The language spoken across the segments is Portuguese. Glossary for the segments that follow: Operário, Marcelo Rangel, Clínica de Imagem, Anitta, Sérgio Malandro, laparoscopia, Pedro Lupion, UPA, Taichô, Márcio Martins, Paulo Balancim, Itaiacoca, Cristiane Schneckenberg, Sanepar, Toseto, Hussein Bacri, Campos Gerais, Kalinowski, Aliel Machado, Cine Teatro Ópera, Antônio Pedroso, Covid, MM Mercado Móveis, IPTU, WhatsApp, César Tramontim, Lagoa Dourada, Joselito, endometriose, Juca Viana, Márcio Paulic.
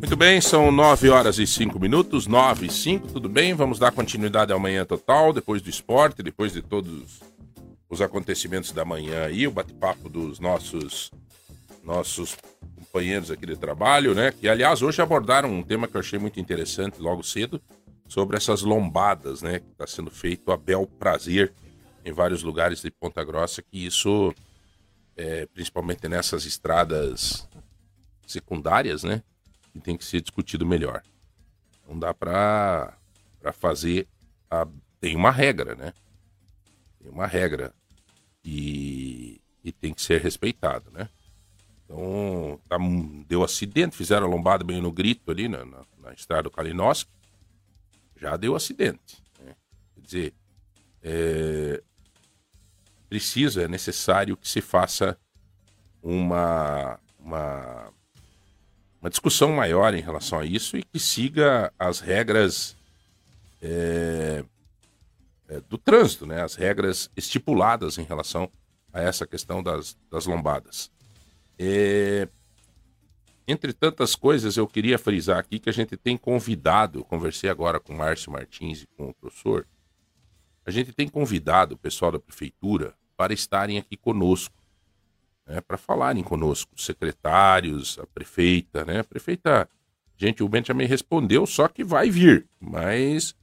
Muito bem, são 9 horas e 5 minutos, 9 e 5, tudo bem? Vamos dar continuidade ao Manhã Total, depois do esporte, depois de todos os acontecimentos da manhã aí, o bate-papo dos nossos companheiros aqui de trabalho, né? Que, aliás, hoje abordaram um tema que eu achei muito interessante logo cedo, sobre essas lombadas, né? Que está sendo feito a bel prazer em vários lugares de Ponta Grossa, que isso, principalmente nessas estradas secundárias, né? Que tem que ser discutido melhor. Não dá para fazer... Tem uma regra, né? Tem uma regra e tem que ser respeitado, né? Então, deu acidente, fizeram a lombada bem no grito ali na estrada do Kalinowski. Já deu acidente, né? Quer dizer, é necessário que se faça uma discussão maior em relação a isso e que siga as regras do trânsito, né? As regras estipuladas em relação a essa questão das lombadas. Entre tantas coisas, eu queria frisar aqui que a gente tem convidado, eu conversei agora com o Márcio Martins e com o professor, a gente tem convidado o pessoal da prefeitura para estarem aqui conosco, né, para falarem conosco, os secretários, a prefeita, né? A prefeita gentilmente já me respondeu, só que vai vir, mas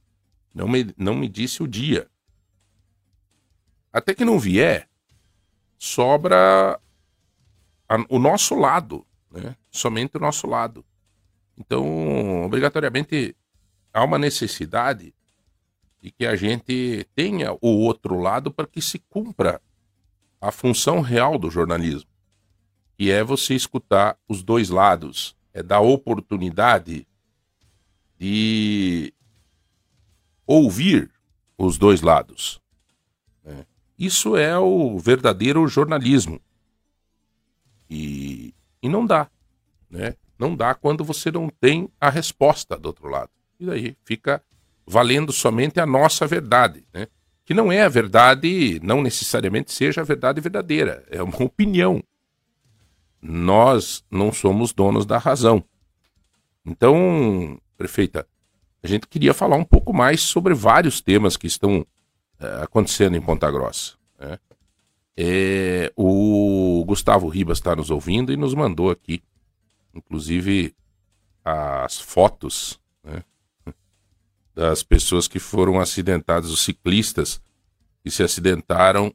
não me disse o dia. Até que não vier, sobra o nosso lado, né? Somente o nosso lado. Então, obrigatoriamente, há uma necessidade de que a gente tenha o outro lado para que se cumpra a função real do jornalismo, que é você escutar os dois lados, é dar oportunidade de ouvir os dois lados, né? Isso é o verdadeiro jornalismo. E não dá, né? Não dá quando você não tem a resposta do outro lado. E daí fica valendo somente a nossa verdade, né? Que não é a verdade, não necessariamente seja a verdade verdadeira. É uma opinião. Nós não somos donos da razão. Então, prefeita, a gente queria falar um pouco mais sobre vários temas que estão acontecendo em Ponta Grossa, né? O Gustavo Ribas está nos ouvindo e nos mandou aqui, inclusive, as fotos, né, das pessoas que foram acidentadas, os ciclistas que se acidentaram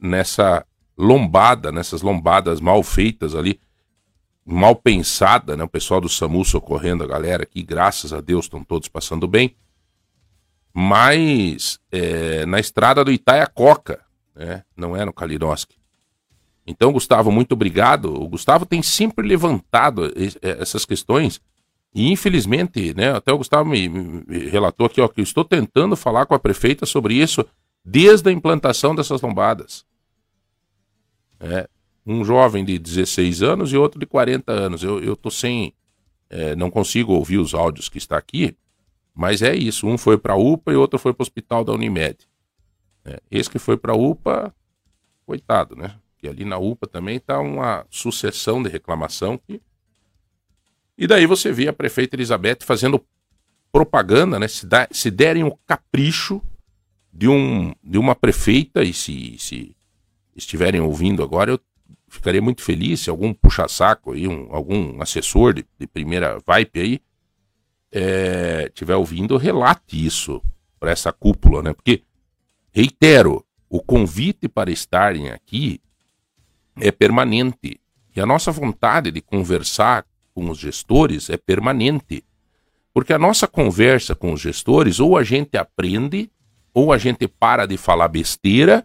nessas lombadas mal feitas ali, mal pensada, né? O pessoal do SAMU socorrendo a galera aqui, graças a Deus estão todos passando bem, mas na estrada do Itaiacoca, né? Não é no Kalinowski. Então, Gustavo, muito obrigado. O Gustavo tem sempre levantado essas questões. E infelizmente, né, até o Gustavo me relatou aqui, ó, que eu estou tentando falar com a prefeita sobre isso desde a implantação dessas lombadas. Um jovem de 16 anos e outro de 40 anos. Eu tô sem... não consigo ouvir os áudios que está aqui, mas é isso. Um foi para a UPA e outro foi para o hospital da Unimed. Esse que foi para a UPA, coitado, né? Porque ali na UPA também está uma sucessão de reclamação que... E daí você vê a prefeita Elizabeth fazendo propaganda, né? Se derem o capricho de uma prefeita, e se estiverem ouvindo agora, eu ficaria muito feliz se algum puxa-saco aí, algum assessor de primeira vibe aí, estiver ouvindo, relate isso para essa cúpula, né? Porque, reitero, o convite para estarem aqui é permanente. E a nossa vontade de conversar com os gestores é permanente, porque a nossa conversa com os gestores, ou a gente aprende, ou a gente para de falar besteira,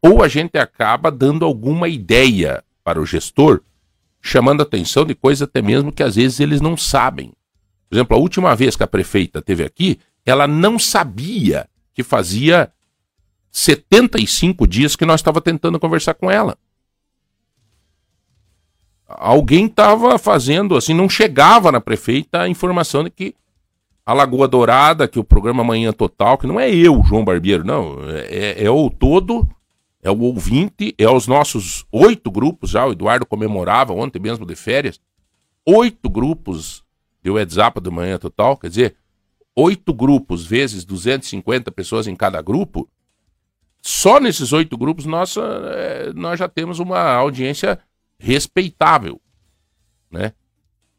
ou a gente acaba dando alguma ideia para o gestor, chamando atenção de coisa até mesmo que às vezes eles não sabem. Por exemplo, a última vez que a prefeita esteve aqui, ela não sabia que fazia 75 dias que nós estávamos tentando conversar com ela. Alguém estava fazendo, assim, não chegava na prefeita a informação de que a Lagoa Dourada, que o programa Manhã Total, que não é eu, João Barbeiro, não, é o todo, é o ouvinte, é os nossos 8 grupos já, o Eduardo comemorava ontem mesmo de férias, 8 grupos de de WhatsApp de manhã total, quer dizer, 8 grupos vezes 250 pessoas em cada grupo, só nesses 8 grupos nós já temos uma audiência respeitável, né?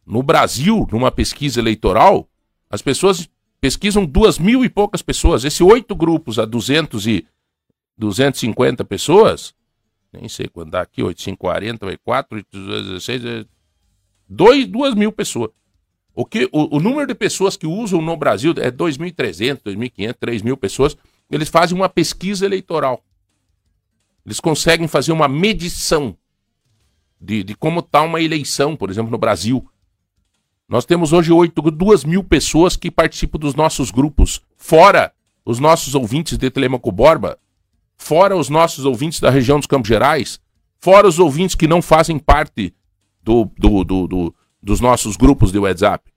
No Brasil, numa pesquisa eleitoral, as pessoas pesquisam 2.000 e poucas pessoas. Esses 8 grupos a 250 pessoas, nem sei quando dá aqui, 840, 84, 16, 2.000 pessoas. O número de pessoas que usam no Brasil é 2.300, 2.500, 3.000 pessoas. Eles fazem uma pesquisa eleitoral. Eles conseguem fazer uma medição de como está uma eleição, por exemplo, no Brasil. Nós temos hoje 2.000 pessoas que participam dos nossos grupos, fora os nossos ouvintes de Telêmaco Borba, fora os nossos ouvintes da região dos Campos Gerais, fora os ouvintes que não fazem parte dos nossos grupos de WhatsApp.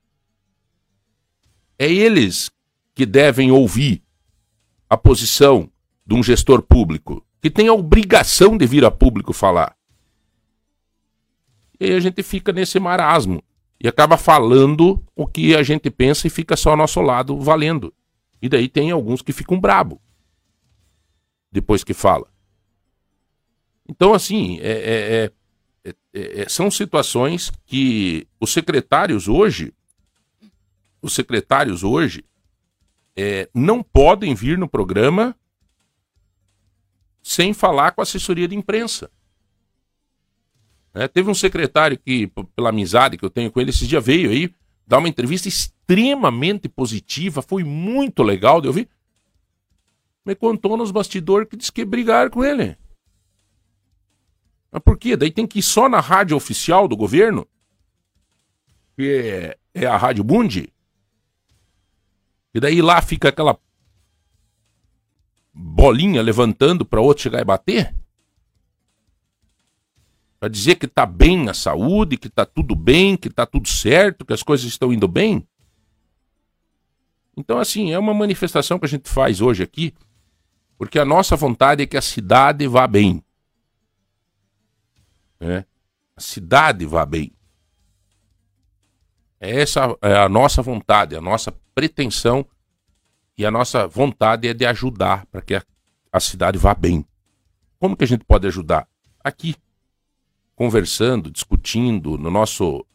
É eles que devem ouvir a posição de um gestor público, que tem a obrigação de vir a público falar. E aí a gente fica nesse marasmo. E acaba falando o que a gente pensa e fica só ao nosso lado valendo. E daí tem alguns que ficam brabo depois que fala. Então, assim, são situações que os secretários hoje não podem vir no programa sem falar com a assessoria de imprensa. Teve um secretário que, pela amizade que eu tenho com ele, esses dias veio aí dar uma entrevista extremamente positiva, foi muito legal de ouvir. Me contou nos bastidores que disse que brigaram com ele. Mas por quê? Daí tem que ir só na rádio oficial do governo, que é a Rádio Bund, e daí lá fica aquela bolinha levantando para outro chegar e bater. Para dizer que está bem a saúde, que está tudo bem, que está tudo certo, que as coisas estão indo bem. Então, assim, é uma manifestação que a gente faz hoje aqui, porque a nossa vontade é que a cidade vá bem. A cidade vá bem. Essa é a nossa vontade, a nossa pretensão, e a nossa vontade é de ajudar para que a cidade vá bem. Como que a gente pode ajudar? Aqui. Conversando, discutindo, no nosso,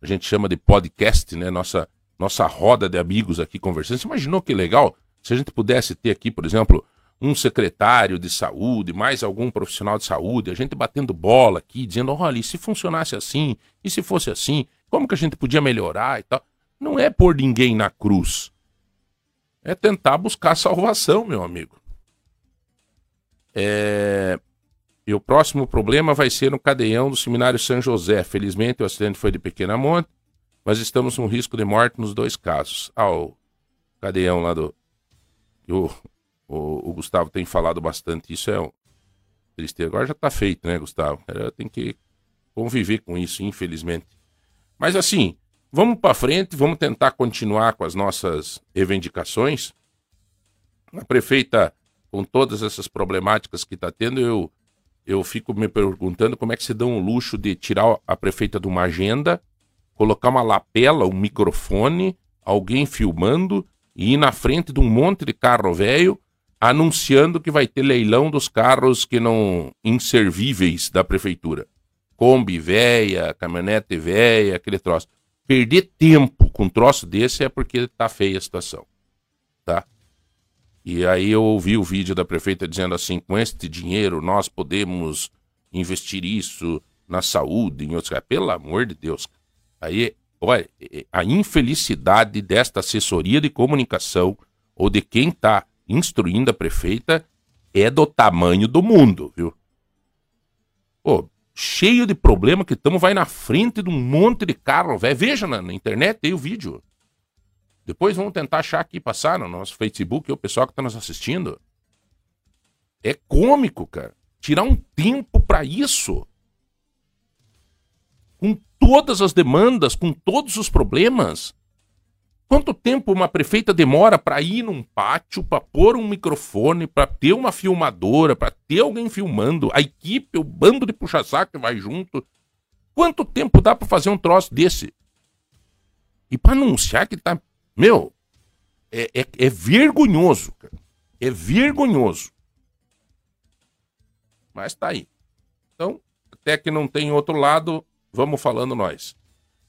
a gente chama de podcast, né? Nossa roda de amigos aqui conversando. Você imaginou que legal se a gente pudesse ter aqui, por exemplo, um secretário de saúde, mais algum profissional de saúde, a gente batendo bola aqui, dizendo, olha, e se funcionasse assim, e se fosse assim, como que a gente podia melhorar e tal? Não é pôr ninguém na cruz. É tentar buscar salvação, meu amigo. E o próximo problema vai ser no cadeião do Seminário São José. Felizmente, o acidente foi de pequena monte, mas estamos com risco de morte nos 2 casos. O cadeião lá do... O Gustavo tem falado bastante. Isso é um tristeza. Agora já está feito, né, Gustavo? Tem que conviver com isso, infelizmente. Mas, assim, vamos para frente, vamos tentar continuar com as nossas reivindicações. A prefeita, com todas essas problemáticas que está tendo, eu fico me perguntando como é que se dão o luxo de tirar a prefeita de uma agenda, colocar uma lapela, um microfone, alguém filmando e ir na frente de um monte de carro velho anunciando que vai ter leilão dos carros que não inservíveis da prefeitura. Kombi velha, caminhonete velha, aquele troço. Perder tempo com um troço desse é porque tá feia a situação, tá? E aí eu ouvi o vídeo da prefeita dizendo assim, com este dinheiro nós podemos investir isso na saúde, em outros... Pelo amor de Deus. Aí, olha, a infelicidade desta assessoria de comunicação ou de quem está instruindo a prefeita é do tamanho do mundo, viu? Pô, cheio de problema que estamos, vai na frente de um monte de carro, velho. Veja na internet aí o vídeo. Depois vamos tentar achar aqui, passar no nosso Facebook, o pessoal que está nos assistindo. É cômico, cara. Tirar um tempo para isso. Com todas as demandas, com todos os problemas. Quanto tempo uma prefeita demora para ir num pátio, para pôr um microfone, para ter uma filmadora, para ter alguém filmando, a equipe, o bando de puxa-saco que vai junto. Quanto tempo dá para fazer um troço desse? E para anunciar que tá... Meu, é vergonhoso, cara. É vergonhoso. Mas tá aí. Então, até que não tem outro lado, vamos falando nós.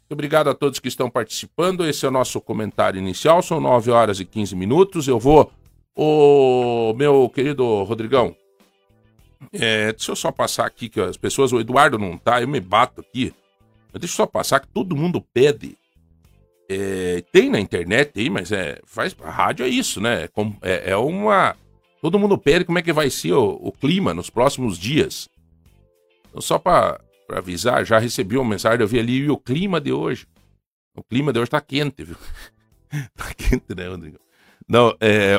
Obrigado a todos que estão participando. Esse é o nosso comentário inicial. São 9 horas e 15 minutos. Eu vou... Ô, meu querido Rodrigão, deixa eu só passar aqui que as pessoas... O Eduardo não tá, eu me bato aqui. Mas deixa eu só passar que todo mundo pede. Tem na internet aí, mas a rádio é isso, né? Todo mundo pede como é que vai ser o clima nos próximos dias. Então, só para avisar, já recebi uma mensagem, eu vi ali, e o clima de hoje? O clima de hoje tá quente, viu? Tá quente, né, Rodrigo? Não,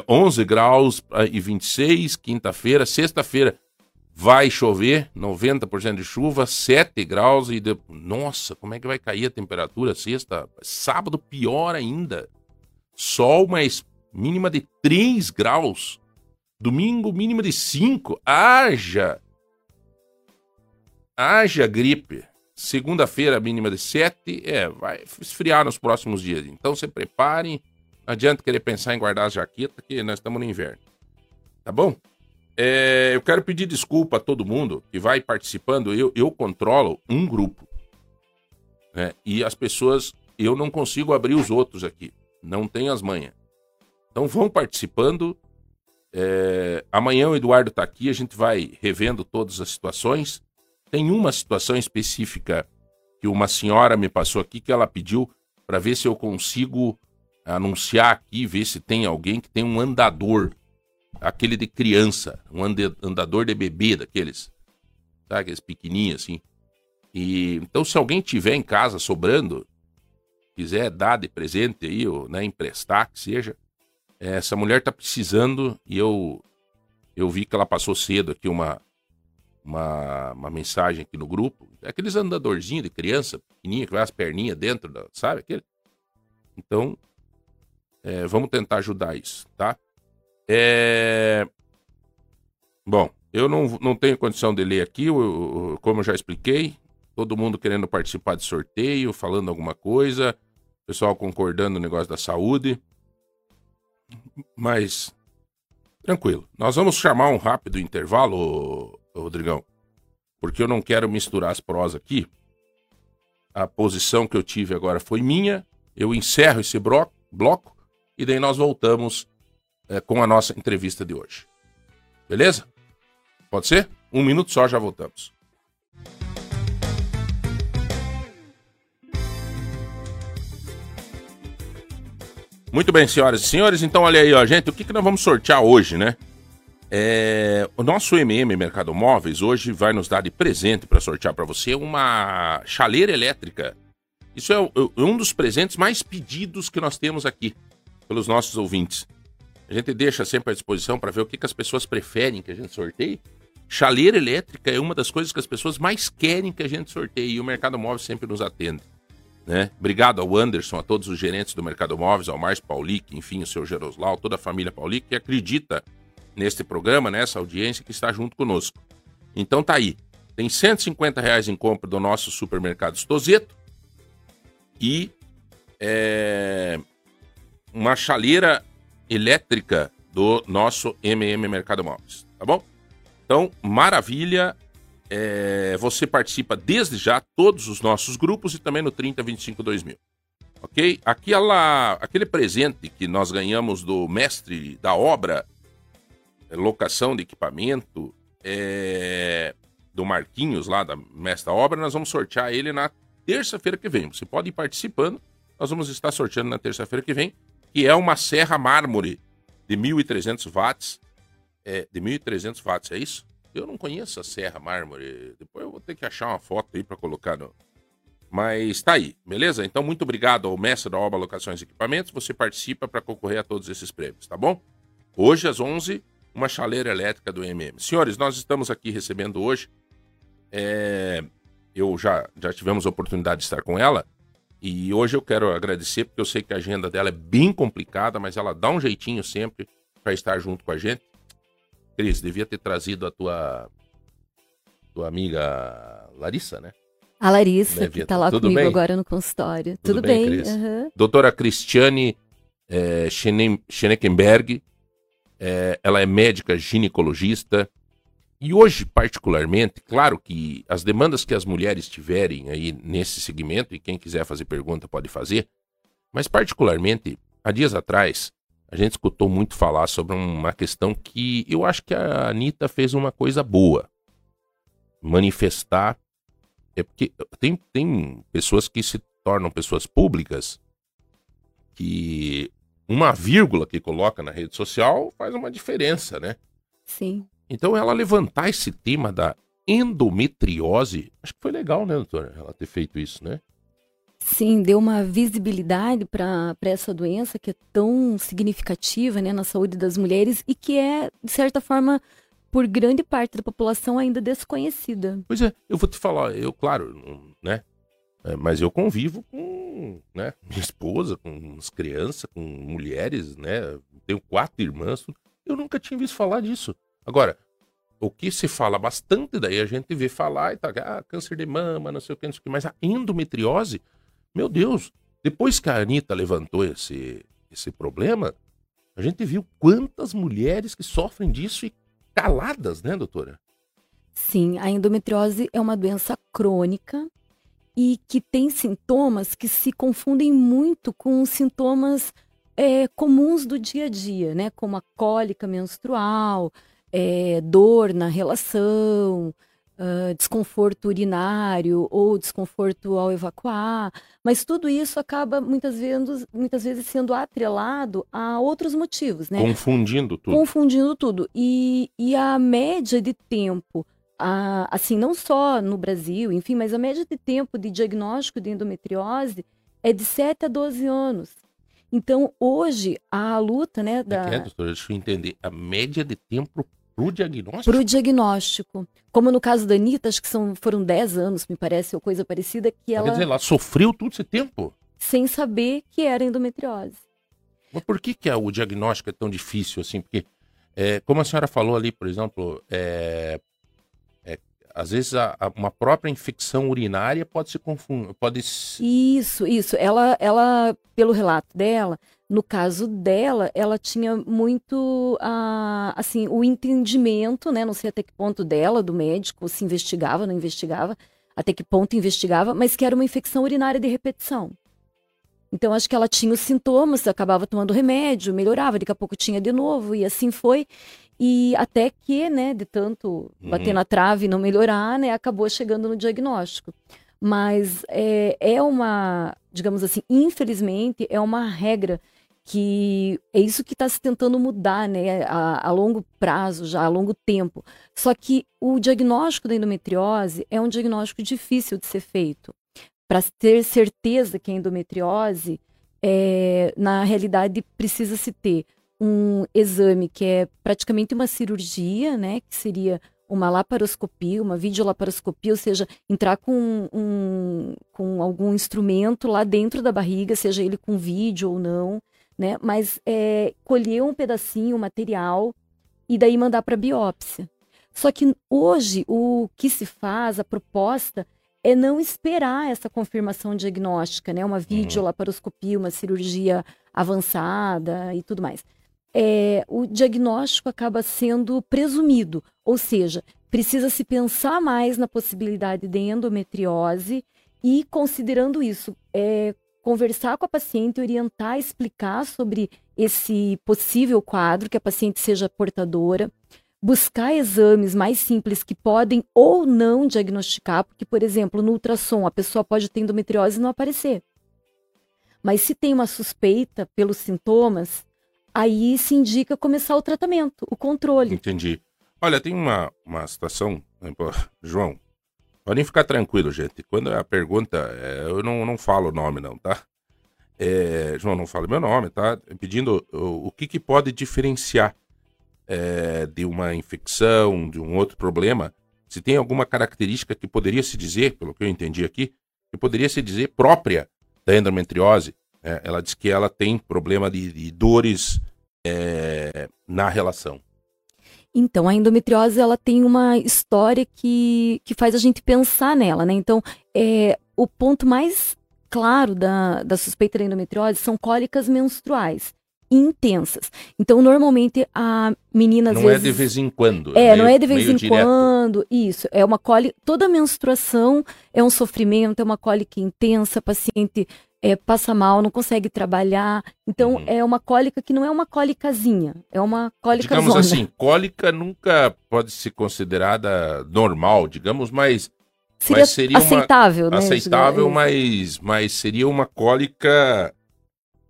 11 graus e 26, quinta-feira, sexta-feira vai chover, 90% de chuva, 7 graus e... Nossa, como é que vai cair a temperatura sexta? Sábado pior ainda, sol mais mínima de 3 graus, domingo mínima de 5, haja gripe, segunda-feira mínima de 7, vai esfriar nos próximos dias, então se preparem. Não adianta querer pensar em guardar as jaquetas, que nós estamos no inverno. Tá bom? Eu quero pedir desculpa a todo mundo que vai participando. Eu controlo um grupo. Né? E as pessoas... Eu não consigo abrir os outros aqui. Não tenho as manhas. Então vão participando. Amanhã o Eduardo tá aqui. A gente vai revendo todas as situações. Tem uma situação específica que uma senhora me passou aqui, que ela pediu para ver se eu consigo... anunciar aqui, ver se tem alguém que tem um andador, aquele de criança, um andador de bebê daqueles, sabe, aqueles pequenininhos assim. E então, se alguém tiver em casa sobrando, quiser dar de presente aí, ou né, emprestar, que seja, essa mulher tá precisando. E eu vi que ela passou cedo aqui uma mensagem aqui no grupo, aqueles andadorzinhos de criança, pequenininho, que vai as perninhas dentro, sabe, aquele. Então, vamos tentar ajudar isso, tá? Bom, eu não tenho condição de ler aqui, como eu já expliquei. Todo mundo querendo participar de sorteio, falando alguma coisa. Pessoal concordando no negócio da saúde. Mas, tranquilo. Nós vamos chamar um rápido intervalo, Rodrigão. Porque eu não quero misturar as prós aqui. A posição que eu tive agora foi minha. Eu encerro esse bloco e daí nós voltamos com a nossa entrevista de hoje. Beleza? Pode ser? Um minuto só, já voltamos. Muito bem, senhoras e senhores. Então, olha aí, ó, gente, o que nós vamos sortear hoje, né? O nosso MM Mercado Móveis hoje vai nos dar de presente para sortear para você uma chaleira elétrica. Isso é um dos presentes mais pedidos que nós temos aqui pelos nossos ouvintes. A gente deixa sempre à disposição para ver o que as pessoas preferem que a gente sorteie. Chaleira elétrica é uma das coisas que as pessoas mais querem que a gente sorteie, e o Mercado Móveis sempre nos atende. Né? Obrigado ao Anderson, a todos os gerentes do Mercado Móveis, ao Márcio Paulic, enfim, o seu Geroslau, toda a família Paulic que acredita neste programa, nessa audiência que está junto conosco. Então tá aí. Tem R$150 em compra do nosso supermercado Toseto. E uma chaleira elétrica do nosso MM Mercado Móveis, tá bom? Então, maravilha, você participa desde já todos os nossos grupos e também no 3025-2000, ok? Aquele presente que nós ganhamos do Mestre da Obra, locação de equipamento, do Marquinhos lá da Mestre da Obra, nós vamos sortear ele na terça-feira que vem. Você pode ir participando. Nós vamos estar sorteando na terça-feira que vem, que é uma serra mármore de 1.300 watts. De 1.300 watts, é isso? Eu não conheço a serra mármore. Depois eu vou ter que achar uma foto aí para colocar no... Mas tá aí, beleza? Então, muito obrigado ao Mestre da Obra, Locações e Equipamentos. Você participa para concorrer a todos esses prêmios, tá bom? Hoje, às 11, uma chaleira elétrica do MM. Senhores, nós estamos aqui recebendo hoje... Eu já tivemos a oportunidade de estar com ela, e hoje eu quero agradecer, porque eu sei que a agenda dela é bem complicada, mas ela dá um jeitinho sempre para estar junto com a gente. Cris, devia ter trazido a tua amiga Larissa, né? A Larissa, que está lá comigo agora no consultório. Tudo bem, Cris? Uhum. Doutora Cristiane Schneckenberg, ela é médica ginecologista. E hoje, particularmente, claro que as demandas que as mulheres tiverem aí nesse segmento, e quem quiser fazer pergunta pode fazer, mas particularmente, há dias atrás, a gente escutou muito falar sobre uma questão que eu acho que a Anitta fez uma coisa boa. Manifestar. É porque tem pessoas que se tornam pessoas públicas que uma vírgula que coloca na rede social faz uma diferença, né? Sim. Então ela levantar esse tema da endometriose, acho que foi legal, né, doutora? Ela ter feito isso, né? Sim, deu uma visibilidade para essa doença que é tão significativa, né, na saúde das mulheres e que é, de certa forma, por grande parte da população ainda desconhecida. Pois é, eu vou te falar, eu, claro, né, mas eu convivo com, né, minha esposa, com as crianças, com mulheres, né, tenho 4 irmãs, eu nunca tinha visto falar disso. Agora, o que se fala bastante, daí a gente vê falar, e tá, câncer de mama, não sei o que, mas a endometriose, meu Deus, depois que a Anitta levantou esse problema, a gente viu quantas mulheres que sofrem disso e caladas, né, doutora? Sim, a endometriose é uma doença crônica e que tem sintomas que se confundem muito com sintomas comuns do dia a dia, né? Como a cólica menstrual, dor na relação, desconforto urinário ou desconforto ao evacuar. Mas tudo isso acaba muitas vezes sendo atrelado a outros motivos, né? Confundindo tudo. E a média de tempo, assim, não só no Brasil, enfim, mas a média de tempo de diagnóstico de endometriose é de 7 a 12 anos. Então, hoje, a luta, né, doutora, deixa eu entender, a média de tempo Pro diagnóstico. Como no caso da Anitta, acho que foram 10 anos, me parece, ou coisa parecida, que ela... Quer dizer, ela sofreu todo esse tempo? Sem saber que era endometriose. Mas por que o diagnóstico é tão difícil, assim? Porque, como a senhora falou ali, por exemplo, às vezes uma própria infecção urinária pode se confundir. Isso. Ela, pelo relato dela... No caso dela, ela tinha muito, assim, o entendimento, né? Não sei até que ponto dela, do médico, se investigava, não investigava, até que ponto investigava, mas que era uma infecção urinária de repetição. Então, acho que ela tinha os sintomas, acabava tomando remédio, melhorava, daqui a pouco tinha de novo, e assim foi. E até que, né, de tanto bater na trave e não melhorar, né, acabou chegando no diagnóstico. Mas é uma, digamos assim, infelizmente, é uma regra que é isso que está se tentando mudar, né, a longo prazo, já a longo tempo. Só que o diagnóstico da endometriose é um diagnóstico difícil de ser feito. Para ter certeza que é endometriose, na realidade precisa-se ter um exame que é praticamente uma cirurgia, né, que seria uma laparoscopia, uma videolaparoscopia, ou seja, entrar com algum instrumento lá dentro da barriga, seja ele com vídeo ou não, né? Mas colher um pedacinho, um material, e daí mandar para biópsia. Só que hoje o que se faz, a proposta, é não esperar essa confirmação diagnóstica, né? Uma videolaparoscopia, uma cirurgia avançada e tudo mais. O diagnóstico acaba sendo presumido, ou seja, precisa-se pensar mais na possibilidade de endometriose e, considerando isso, conversar com a paciente, orientar, explicar sobre esse possível quadro, que a paciente seja portadora, buscar exames mais simples que podem ou não diagnosticar, porque, por exemplo, no ultrassom a pessoa pode ter endometriose e não aparecer. Mas se tem uma suspeita pelos sintomas, aí se indica começar o tratamento, o controle. Entendi. Olha, tem uma situação, João, podem ficar tranquilo, gente. Quando a pergunta, eu não falo o nome não, tá? João, não fala meu nome, tá? Pedindo o que pode diferenciar de uma infecção, de um outro problema, se tem alguma característica que poderia se dizer, pelo que eu entendi aqui, que poderia se dizer própria da endometriose. Ela diz que ela tem problema de dores na relação. Então, a endometriose, ela tem uma história que faz a gente pensar nela, né? Então, o ponto mais claro da suspeita da endometriose são cólicas menstruais intensas. Então, normalmente, a menina, às vezes... Não é de vez em quando. Não é de vez em quando. Isso, é uma cólica... Toda menstruação é um sofrimento, é uma cólica intensa, a paciente passa mal, não consegue trabalhar. Então, é uma cólica que não é uma cólicazinha, é uma cólica zona. Digamos assim, cólica nunca pode ser considerada normal, digamos, mas seria aceitável, né? Aceitável, mas seria uma cólica...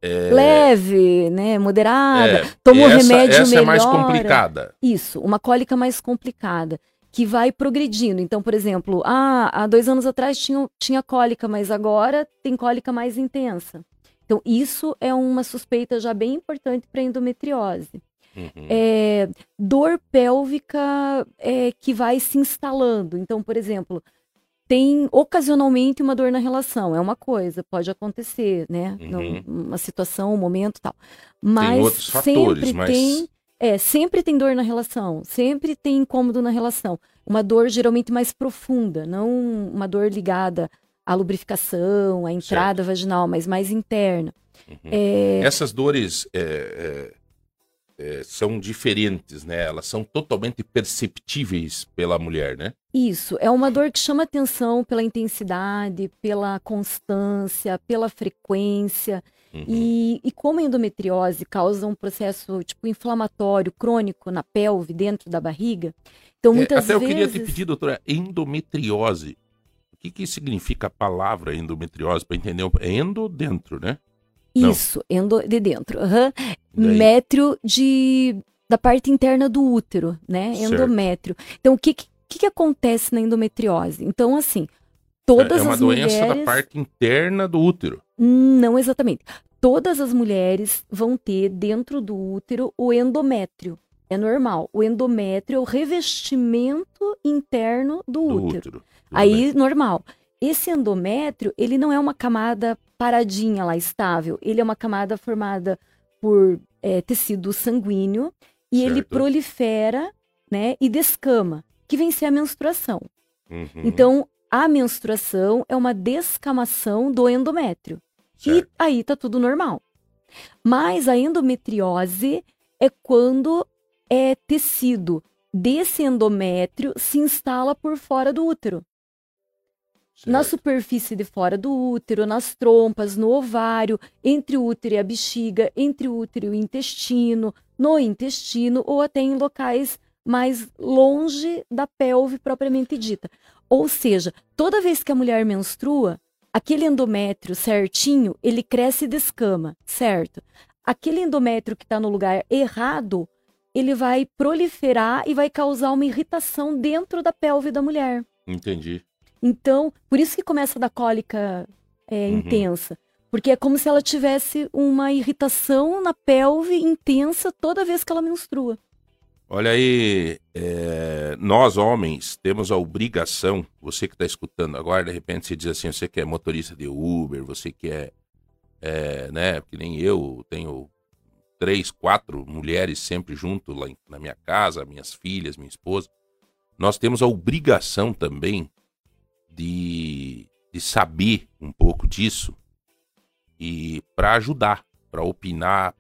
leve, né, moderada, toma um remédio melhor. Essa é mais complicada. Isso, uma cólica mais complicada, que vai progredindo. Então, por exemplo, há 2 anos atrás tinha cólica, mas agora tem cólica mais intensa. Então, isso é uma suspeita já bem importante para endometriose. Uhum. Dor pélvica que vai se instalando. Então, por exemplo... Tem ocasionalmente uma dor na relação, é uma coisa, pode acontecer, né? Uhum. Uma situação, um momento e tal. Mas tem outros fatores, sempre tem dor na relação, sempre tem incômodo na relação. Uma dor geralmente mais profunda, não uma dor ligada à lubrificação, à entrada vaginal, mas mais interna. Uhum. Essas dores são diferentes, né? Elas são totalmente perceptíveis pela mulher, né? Isso, é uma dor que chama atenção pela intensidade, pela constância, pela frequência. Uhum. E como a endometriose causa um processo inflamatório, crônico, na pelve, dentro da barriga, então muitas vezes... Até eu queria te pedir, doutora, endometriose. O que significa a palavra endometriose, para entender? Endo, dentro, né? Isso, não. Endo, de dentro. Uhum. Métrio da parte interna do útero, né? Certo. Endométrio. Então, o que acontece na endometriose? Então, assim, todas as mulheres... É uma doença da parte interna do útero. Não, exatamente. Todas as mulheres vão ter dentro do útero o endométrio. É normal. O endométrio é o revestimento interno do útero. Aí, normal. Esse endométrio, ele não é uma camada paradinha lá, estável. Ele é uma camada formada por tecido sanguíneo e ele prolifera, né, e descama. Que vem ser a menstruação. Uhum. Então, a menstruação é uma descamação do endométrio. Certo. E aí tá tudo normal. Mas a endometriose é quando tecido desse endométrio se instala por fora do útero. Certo. Na superfície de fora do útero, nas trompas, no ovário, entre o útero e a bexiga, entre o útero e o intestino, no intestino ou até em locais... mais longe da pelve propriamente dita. Ou seja, toda vez que a mulher menstrua, aquele endométrio certinho, ele cresce e descama, certo? Aquele endométrio que está no lugar errado, ele vai proliferar e vai causar uma irritação dentro da pelve da mulher. Entendi. Então, por isso que começa da cólica intensa. Porque é como se ela tivesse uma irritação na pelve intensa toda vez que ela menstrua. Olha aí, nós homens temos a obrigação, você que está escutando agora, de repente você diz assim, você que é motorista de Uber, você que né, que nem eu, tenho 3, 4 mulheres sempre junto lá na minha casa, minhas filhas, minha esposa. Nós temos a obrigação também de saber um pouco disso e para ajudar, para opinar,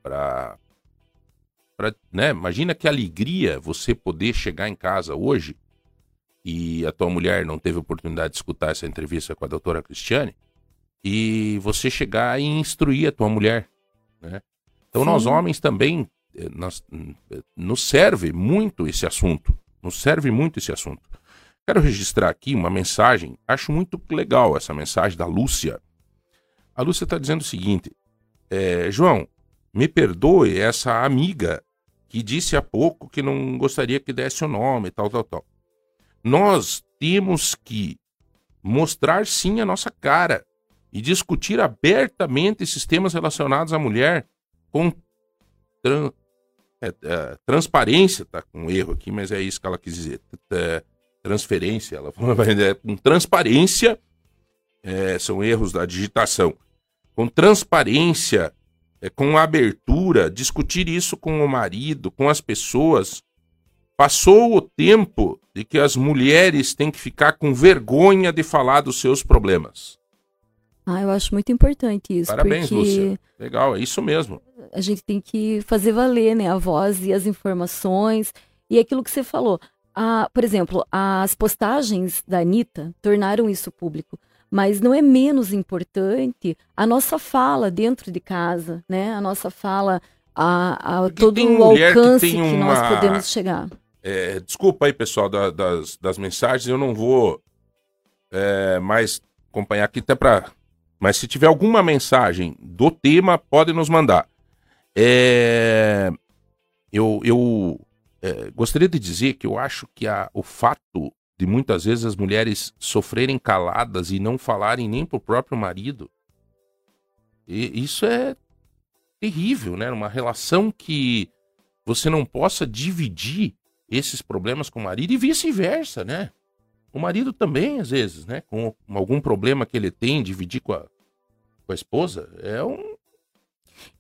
né? Imagina que alegria você poder chegar em casa hoje e a tua mulher não teve oportunidade de escutar essa entrevista com a doutora Cristiane e você chegar e instruir a tua mulher, né? Então, Sim. Nós homens também, nos serve muito esse assunto. Quero registrar aqui uma mensagem, acho muito legal essa mensagem da Lúcia. A Lúcia está dizendo o seguinte, João, me perdoe essa amiga que disse há pouco que não gostaria que desse o nome, tal. Nós temos que mostrar sim a nossa cara e discutir abertamente esses temas relacionados à mulher com transparência, tá com um erro aqui, mas é isso que ela quis dizer, transferência, ela falou, com transparência, são erros da digitação, com transparência, com abertura, discutir isso com o marido, com as pessoas, Passou o tempo de que as mulheres têm que ficar com vergonha de falar dos seus problemas. Ah, eu acho muito importante isso. Parabéns, Lúcia. Legal, é isso mesmo. A gente tem que fazer valer, né, a voz e as informações. E aquilo que você falou. Por exemplo, as postagens da Anitta tornaram isso público. Mas não é menos importante a nossa fala dentro de casa, né? A nossa fala, todo o alcance que nós podemos chegar. É, desculpa aí, pessoal, das mensagens, eu não vou mais acompanhar aqui até para... Mas se tiver alguma mensagem do tema, pode nos mandar. Eu gostaria de dizer que eu acho que o fato de muitas vezes as mulheres sofrerem caladas e não falarem nem pro próprio marido, e isso é terrível, né? Uma relação que você não possa dividir esses problemas com o marido e vice-versa, né? O marido também, às vezes, né? Com algum problema que ele tem, dividir com a esposa,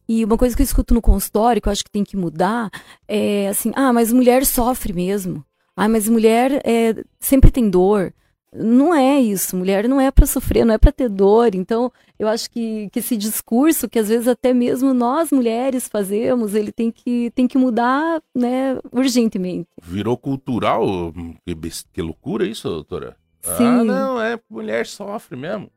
E uma coisa que eu escuto no consultório, que eu acho que tem que mudar, é assim, mas mulher sofre mesmo. Mas mulher sempre tem dor. Não é isso, mulher não é para sofrer, não é para ter dor. Então, eu acho que esse discurso, que às vezes até mesmo nós mulheres fazemos, ele tem que mudar, né, urgentemente. Virou cultural? Que loucura isso, doutora? Sim. Não, mulher sofre mesmo.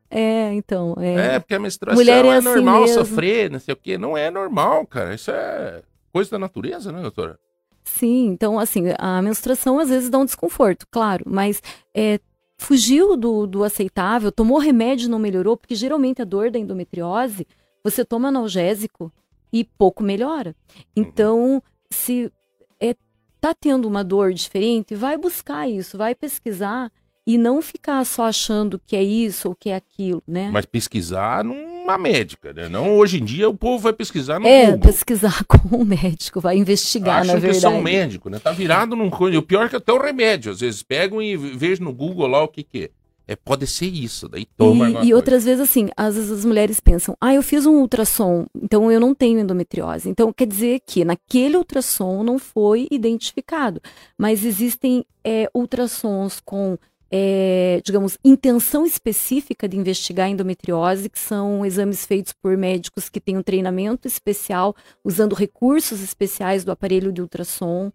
Então. Porque a menstruação mulher é assim normal mesmo. Sofrer, não sei o quê. Não é normal, cara. Isso é coisa da natureza, né, doutora? Sim, então, assim, a menstruação às vezes dá um desconforto, claro, mas fugiu do aceitável, tomou remédio e não melhorou, porque geralmente a dor da endometriose, você toma analgésico e pouco melhora. Então, se tá tendo uma dor diferente, vai buscar isso, vai pesquisar e não ficar só achando que é isso ou que é aquilo, né? Mas pesquisar numa médica, né? Não, hoje em dia o povo vai pesquisar no Google. Pesquisar com um médico, vai investigar, na verdade. Acham que é só um médico, né? Tá virado num... O pior é que até o remédio, às vezes pegam e vejam no Google lá o que que é. Pode ser isso, daí toma. E outras vezes, assim, às vezes as mulheres pensam, eu fiz um ultrassom, então eu não tenho endometriose. Então, quer dizer que naquele ultrassom não foi identificado. Mas existem ultrassons com... digamos, intenção específica de investigar a endometriose, que são exames feitos por médicos que têm um treinamento especial, usando recursos especiais do aparelho de ultrassom.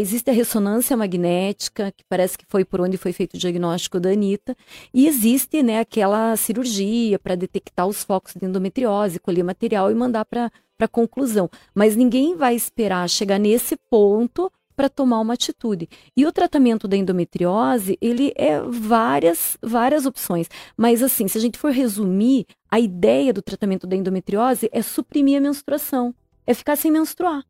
Existe a ressonância magnética, que parece que foi por onde foi feito o diagnóstico da Anitta. E existe, né, aquela cirurgia para detectar os focos de endometriose, colher material e mandar para a conclusão. Mas ninguém vai esperar chegar nesse ponto para tomar uma atitude. E o tratamento da endometriose, ele é várias opções. Mas assim, se a gente for resumir, a ideia do tratamento da endometriose é suprimir a menstruação. É ficar sem menstruar.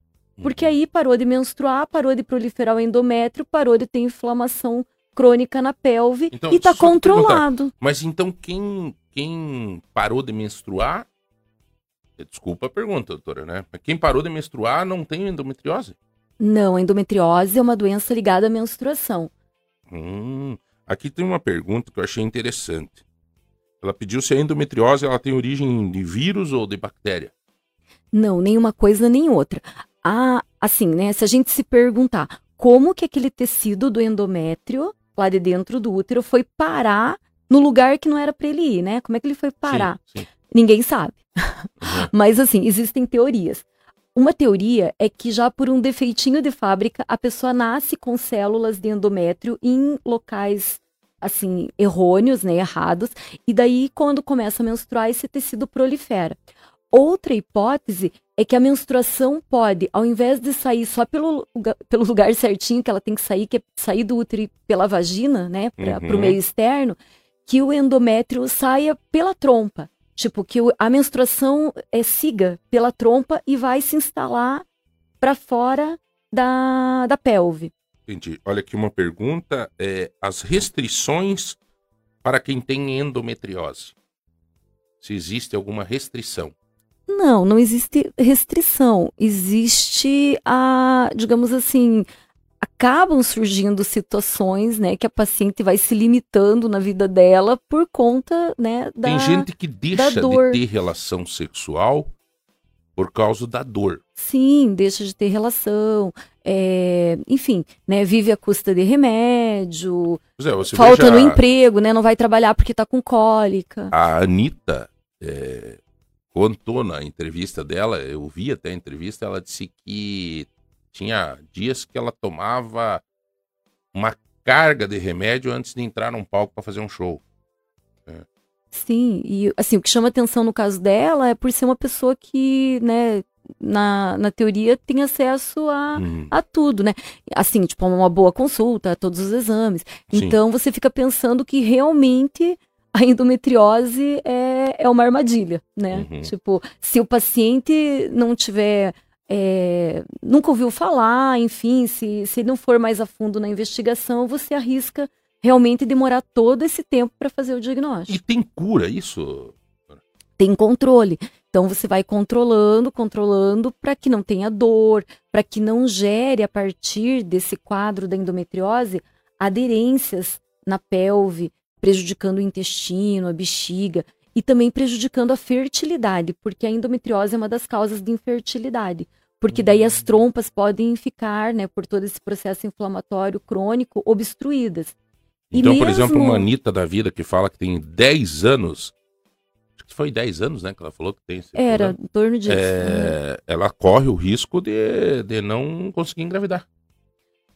Porque aí parou de menstruar, parou de proliferar o endométrio, parou de ter inflamação crônica na pelve e está controlado. Mas então quem parou de menstruar... Desculpa a pergunta, doutora, né? Mas quem parou de menstruar não tem endometriose? Não, a endometriose é uma doença ligada à menstruação. Aqui tem uma pergunta que eu achei interessante. Ela pediu se a endometriose ela tem origem de vírus ou de bactéria. Não, nenhuma coisa nem outra. Assim, né? Se a gente se perguntar como que aquele tecido do endométrio, lá de dentro do útero, foi parar no lugar que não era para ele ir, né? Como é que ele foi parar? Sim. Ninguém sabe. Uhum. Mas, assim, existem teorias. Uma teoria é que já por um defeitinho de fábrica, a pessoa nasce com células de endométrio em locais, assim, errôneos, né, errados, e daí quando começa a menstruar, esse tecido prolifera. Outra hipótese é que a menstruação pode, ao invés de sair só pelo lugar certinho que ela tem que sair, que é sair do útero pela vagina, né, para o meio externo, que o endométrio saia pela trompa. Tipo, que a menstruação siga pela trompa e vai se instalar para fora da pelve. Entendi. Olha aqui uma pergunta. As restrições para quem tem endometriose. Se existe alguma restrição? Não, não existe restrição. Existe digamos assim... Acabam surgindo situações, né, que a paciente vai se limitando na vida dela por conta, né, da dor. Tem gente que deixa de ter relação sexual por causa da dor. Sim, deixa de ter relação, enfim, né, vive à custa de remédio, falta no emprego, né, não vai trabalhar porque está com cólica. A Anitta contou na entrevista dela, eu vi até a entrevista, ela disse que tinha dias que ela tomava uma carga de remédio antes de entrar num palco para fazer um show. Sim, e assim, o que chama atenção no caso dela é por ser uma pessoa que, né, na teoria tem acesso a tudo, né? Assim, tipo, uma boa consulta, a todos os exames. Sim. Então você fica pensando que realmente a endometriose é uma armadilha, né? Uhum. Tipo, se o paciente não tiver... nunca ouviu falar, enfim, se não for mais a fundo na investigação, você arrisca realmente demorar todo esse tempo para fazer o diagnóstico. E tem cura isso? Tem controle. Então você vai controlando para que não tenha dor, para que não gere a partir desse quadro da endometriose aderências na pelve, prejudicando o intestino, a bexiga e também prejudicando a fertilidade, porque a endometriose é uma das causas de infertilidade. Porque daí as trompas podem ficar, né, por todo esse processo inflamatório crônico, obstruídas. Então, por exemplo, uma Anitta da vida que fala que tem 10 anos, acho que foi 10 anos, né, que ela falou que tem... Era, em torno disso. Ela corre o risco de não conseguir engravidar.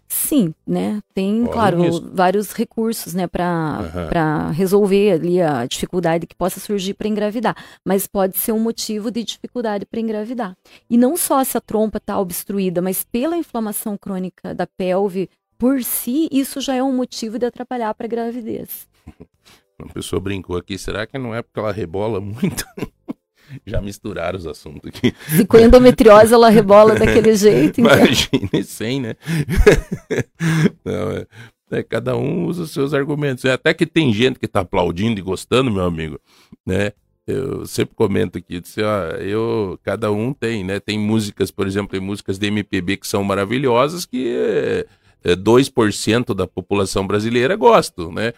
Sim, né, tem, claro, vários recursos, né, para resolver ali a dificuldade que possa surgir para engravidar, mas pode ser um motivo de dificuldade para engravidar. E não só se a trompa está obstruída, mas pela inflamação crônica da pelve, por si, isso já é um motivo de atrapalhar para a gravidez. Uma pessoa brincou aqui, será que não é porque ela rebola muito? Já misturaram os assuntos aqui. Se com endometriose ela rebola daquele jeito, então. Imagine sem, né? Não, cada um usa os seus argumentos. Até que tem gente que tá aplaudindo e gostando, meu amigo, né? Eu sempre comento aqui, disse, ó, cada um tem, né? Tem músicas, por exemplo, tem músicas de MPB que são maravilhosas, que 2% da população brasileira gostam, né?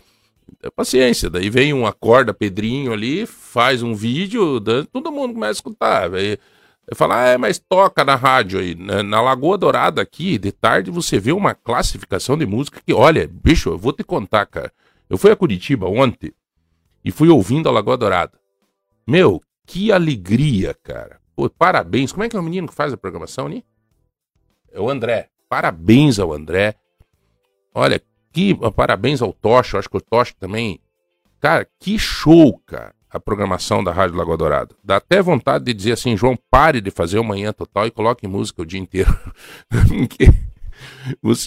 Paciência, daí vem um acorda Pedrinho ali, faz um vídeo, todo mundo começa a escutar. Aí fala, mas toca na rádio aí. Na Lagoa Dourada aqui, de tarde, você vê uma classificação de música que, olha, bicho, eu vou te contar, cara. Eu fui a Curitiba ontem e fui ouvindo a Lagoa Dourada. Meu, que alegria, cara. Pô, parabéns. Como é que é o menino que faz a programação, né? É o André. Parabéns ao André. Olha, parabéns ao Tocho, acho que o Tocho também. Cara, que show, cara, a programação da Rádio Lagoa Dourada. Dá até vontade de dizer assim, João, pare de fazer o Manhã Total e coloque música o dia inteiro.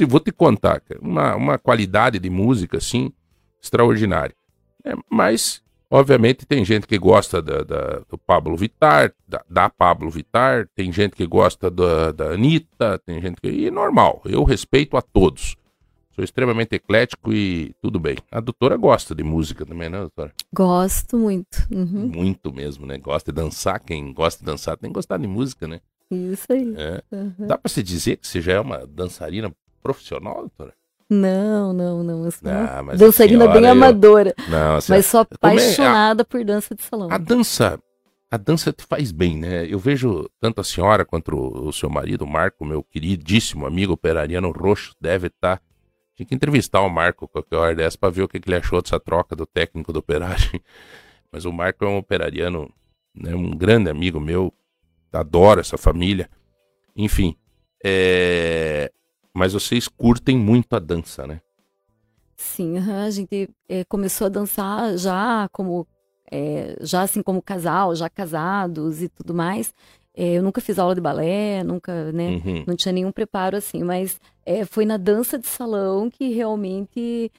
Vou te contar, cara, uma qualidade de música, assim, extraordinária. Mas, obviamente, tem gente que gosta do Pablo Vittar, da Pablo Vittar, tem gente que gosta da Anitta, tem gente que... E normal, eu respeito a todos. Sou extremamente eclético e tudo bem. A doutora gosta de música também, né, doutora? Gosto muito. Uhum. Muito mesmo, né? Gosta de dançar. Quem gosta de dançar tem que gostar de música, né? Isso aí. Uhum. Dá pra se dizer que você já é uma dançarina profissional, doutora? Não. Mas dançarina bem amadora. Não, mas sou apaixonada por dança de salão. A dança te faz bem, né? Eu vejo tanto a senhora quanto o seu marido, o Marco, meu queridíssimo amigo operariano roxo, deve estar... Tinha que entrevistar o Marco qualquer hora dessa para ver o que ele achou dessa troca do técnico do operário. Mas o Marco é um operariano, né, um grande amigo meu, adoro essa família. Enfim, mas vocês curtem muito a dança, né? Sim, a gente começou a dançar já como casal, já casados e tudo mais. Eu nunca fiz aula de balé, nunca, né? Uhum. Não tinha nenhum preparo assim, mas foi na dança de salão que realmente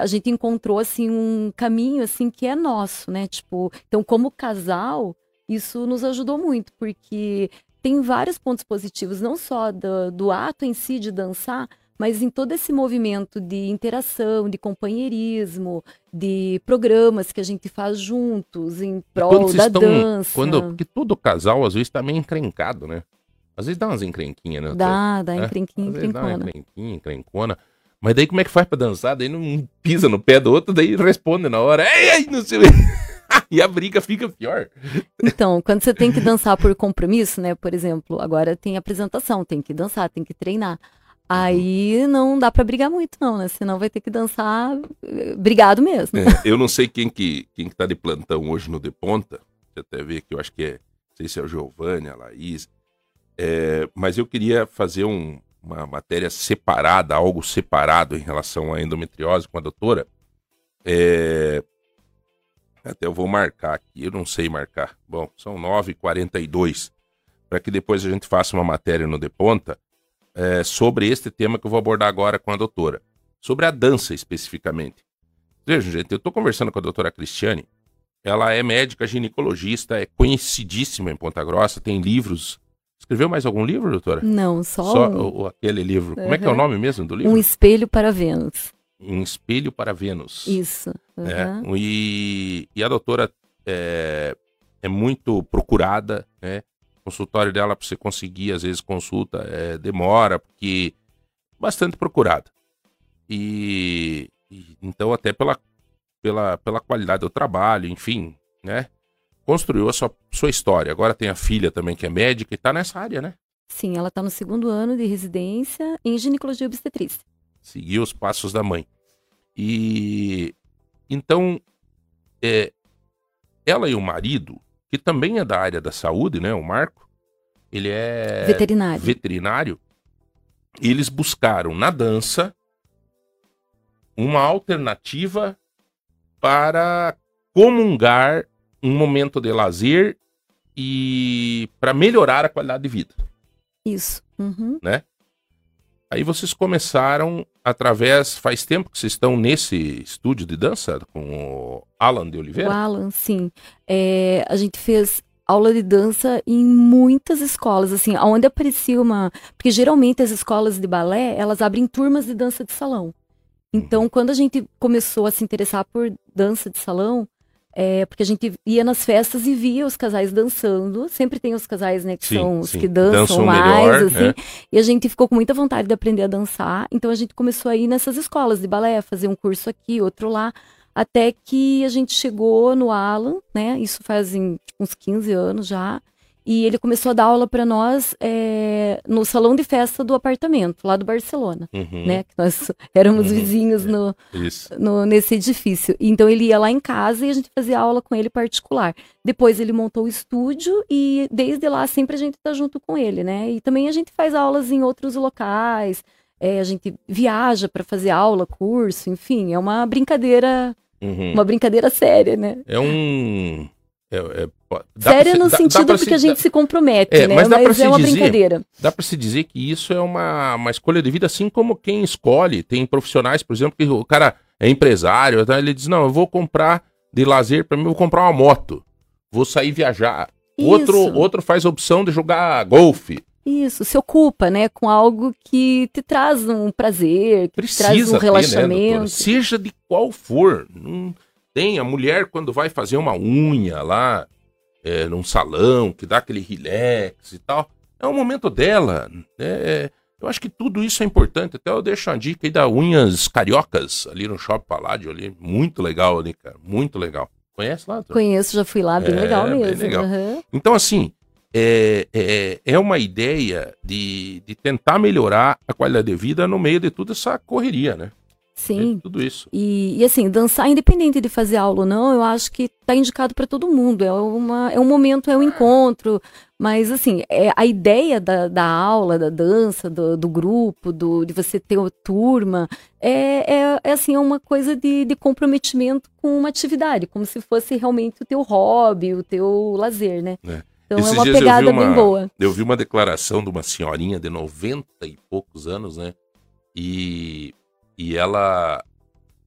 a gente encontrou assim um caminho assim que é nosso, né? Tipo, então como casal isso nos ajudou muito porque tem vários pontos positivos, não só do ato em si de dançar, mas em todo esse movimento de interação, de companheirismo, de programas que a gente faz juntos, em prol da dança. Porque todo casal, às vezes, tá meio encrencado, né? Às vezes dá umas encrenquinhas, né? Dá encrenquinha, encrencona. Dá uma encrencona. Mas daí como é que faz pra dançar? Daí não pisa no pé do outro, daí responde na hora. Ei, não sei... E a briga fica pior. Então, quando você tem que dançar por compromisso, né? Por exemplo, agora tem apresentação, tem que dançar, tem que treinar. Aí não dá pra brigar muito não, né? Senão vai ter que dançar brigado mesmo. É, eu não sei quem que tá de plantão hoje no De Ponta. Você até vê que eu acho que é... Não sei se é o Giovanni, a Laís. É, mas eu queria fazer uma matéria separada, algo separado em relação à endometriose com a doutora. É... Até eu vou marcar aqui, eu não sei marcar. Bom, são 9h42, para que depois a gente faça uma matéria no De Ponta sobre este tema que eu vou abordar agora com a doutora. Sobre a dança, especificamente. Veja, gente, eu estou conversando com a doutora Cristiane, ela é médica ginecologista, é conhecidíssima em Ponta Grossa, tem livros... Escreveu mais algum livro, doutora? Não, só um... aquele livro. Uhum. Como é que é o nome mesmo do livro? Um Espelho para Vênus. Um Espelho para Vênus. Isso. Uhum. É, e a doutora é muito procurada, né? O consultório dela, para você conseguir, às vezes, consulta, demora, porque é bastante procurada. E então, até pela qualidade do trabalho, enfim, né? Construiu a sua história. Agora tem a filha também que é médica e está nessa área, né? Sim, ela está no 2º ano de residência em ginecologia e obstetrícia. Seguiu os passos da mãe. E então, ela e o marido, que também é da área da saúde, né? O Marco, ele é veterinário. Eles buscaram na dança uma alternativa para comungar um momento de lazer e para melhorar a qualidade de vida. Isso. Uhum. Né? Aí vocês começaram através... Faz tempo que vocês estão nesse estúdio de dança com o Alan de Oliveira? O Alan, sim. A gente fez aula de dança em muitas escolas, assim, onde aparecia uma... Porque geralmente as escolas de balé, elas abrem turmas de dança de salão. Então, quando a gente começou a se interessar por dança de salão, porque a gente ia nas festas e via os casais dançando. Sempre tem os casais, né, que são os que dançam mais, melhor, assim. E a gente ficou com muita vontade de aprender a dançar. Então a gente começou a ir nessas escolas de balé, fazer um curso aqui, outro lá. Até que a gente chegou no Alan, né? Isso faz uns 15 anos já. E ele começou a dar aula para nós no salão de festa do apartamento, lá do Barcelona, né? Que nós éramos vizinhos nesse edifício. Então ele ia lá em casa e a gente fazia aula com ele particular. Depois ele montou o estúdio e desde lá sempre a gente tá junto com ele, né? E também a gente faz aulas em outros locais, a gente viaja para fazer aula, curso, enfim. É uma brincadeira, uma brincadeira séria, né? Séria no sentido porque a gente se compromete, né? Mas é uma brincadeira. Dá para se dizer que isso é uma escolha de vida, assim como quem escolhe. Tem profissionais, por exemplo, que o cara é empresário, ele diz, não, eu vou comprar de lazer, para mim eu vou comprar uma moto, vou sair viajar. Outro faz a opção de jogar golfe. Isso, se ocupa, né, com algo que te traz um prazer, que te traz um relaxamento. Né, seja de qual for, não... Tem a mulher quando vai fazer uma unha lá, num salão, que dá aquele relax e tal. É o momento dela. Eu acho que tudo isso é importante. Até eu deixo uma dica aí da Unhas Cariocas, ali no Shopping Paládio, ali. Muito legal ali, cara. Muito legal. Conhece lá? Doutor? Conheço, já fui lá. Bem legal mesmo. Bem legal. Uhum. Então, assim, é uma ideia de tentar melhorar a qualidade de vida no meio de toda essa correria, né? Sim, tudo isso. E assim, dançar independente de fazer aula ou não, eu acho que tá indicado para todo mundo, é um momento, é um encontro, mas assim, a ideia da aula, da dança, do grupo, de você ter a turma, assim, é uma coisa de comprometimento com uma atividade, como se fosse realmente o teu hobby, o teu lazer, né? Então esses é uma pegada bem boa. Eu vi uma declaração de uma senhorinha de 90 e poucos anos, né, E ela...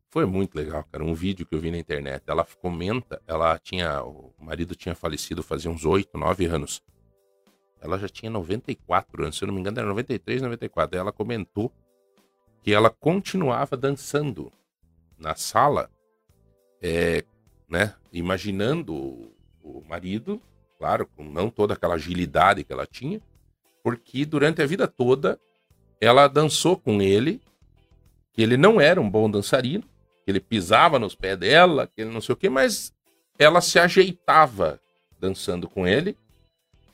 Foi muito legal, cara. Um vídeo que eu vi na internet. Ela comenta... O marido tinha falecido fazia uns 8, 9 anos. Ela já tinha 94 anos. Se eu não me engano, era 93, 94. Ela comentou que ela continuava dançando na sala, né? Imaginando o marido, claro, com não toda aquela agilidade que ela tinha, porque durante a vida toda ela dançou com ele, que ele não era um bom dançarino, que ele pisava nos pés dela, que ele não sei o quê, mas ela se ajeitava dançando com ele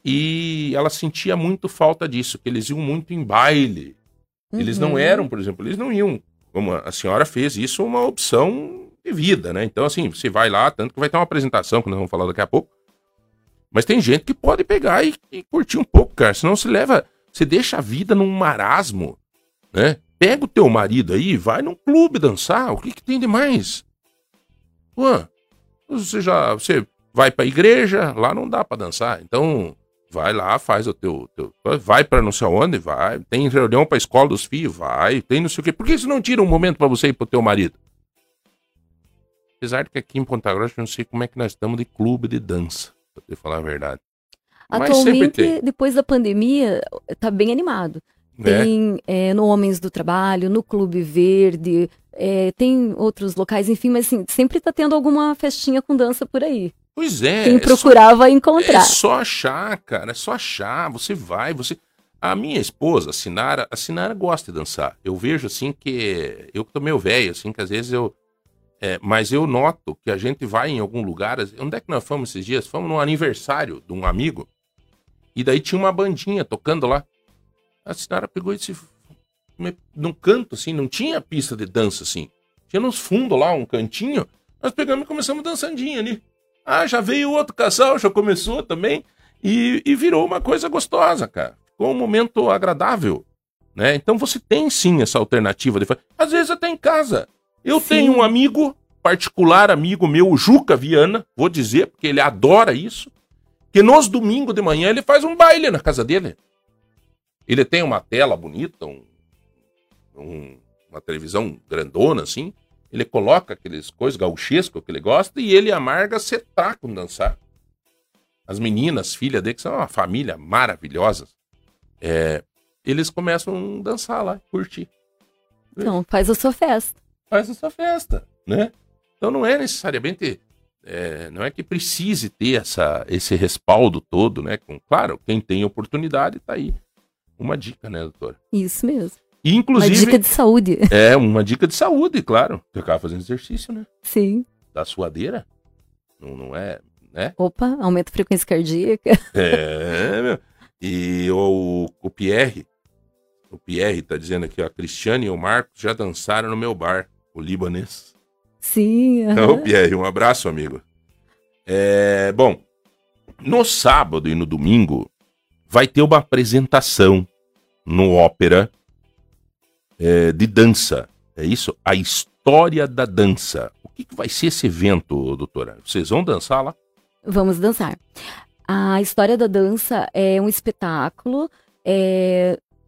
e ela sentia muito falta disso, que eles iam muito em baile. Uhum. Eles não eram, por exemplo, eles não iam. Como a senhora fez isso, uma opção de vida, né? Então, assim, você vai lá, tanto que vai ter uma apresentação, que nós vamos falar daqui a pouco. Mas tem gente que pode pegar e curtir um pouco, cara. Senão você leva, você deixa a vida num marasmo, né? Pega o teu marido aí, vai num clube dançar, o que que tem de mais? Pô, você vai pra igreja, lá não dá pra dançar, então vai lá, faz o teu vai pra não sei onde, vai, tem reunião pra escola dos filhos, vai, tem não sei o quê. Por que você não tira um momento pra você ir pro teu marido? Apesar de que aqui em Ponta Grossa, eu não sei como é que nós estamos de clube de dança, pra te falar a verdade. Atualmente, depois da pandemia, tá bem animado. Tem no Homens do Trabalho, no Clube Verde, tem outros locais, enfim, mas assim, sempre tá tendo alguma festinha com dança por aí. Pois é. Quem procurar vai encontrar. É só achar, cara, é só achar, você vai, você... A minha esposa, a Sinara gosta de dançar. Eu vejo assim que, eu tô meio velho, assim, que às vezes eu... mas eu noto que a gente vai em algum lugar, onde é que nós fomos esses dias? Fomos num aniversário de um amigo, e daí tinha uma bandinha tocando lá. A senhora pegou esse... Num canto, assim, não tinha pista de dança, assim. Tinha nos fundos lá, um cantinho. Nós pegamos e começamos dançandinha ali. Ah, já veio outro casal, já começou também. E virou uma coisa gostosa, cara. Ficou um momento agradável, né? Então você tem, sim, essa alternativa. Às vezes até em casa. Eu sim. Tenho um amigo, particular amigo meu, o Juca Viana, vou dizer, porque ele adora isso, que nos domingos de manhã ele faz um baile na casa dele. Ele tem uma tela bonita, uma televisão grandona, assim. Ele coloca aqueles coisas gauchescas que ele gosta e ele amarga setá com dançar. As meninas, filhas dele, que são uma família maravilhosa, eles começam a dançar lá, curtir. Então, faz a sua festa. Faz a sua festa, né? Então não é necessariamente... não é que precise ter esse respaldo todo, né? Claro, quem tem oportunidade tá aí. Uma dica, né, doutora? Isso mesmo. E, inclusive, uma dica de saúde. É, uma dica de saúde, claro. Você acaba fazendo exercício, né? Sim. Da suadeira. Não é, né? Opa, aumenta a frequência cardíaca. Meu. E o Pierre. O Pierre tá dizendo aqui, ó. A Cristiane e o Marcos já dançaram no meu bar. O libanês. Sim. Então, Pierre, um abraço, amigo. Bom, no sábado e no domingo... vai ter uma apresentação no Ópera de dança. É isso? A história da dança. O que vai ser esse evento, doutora? Vocês vão dançar lá? Vamos dançar. A história da dança é um espetáculo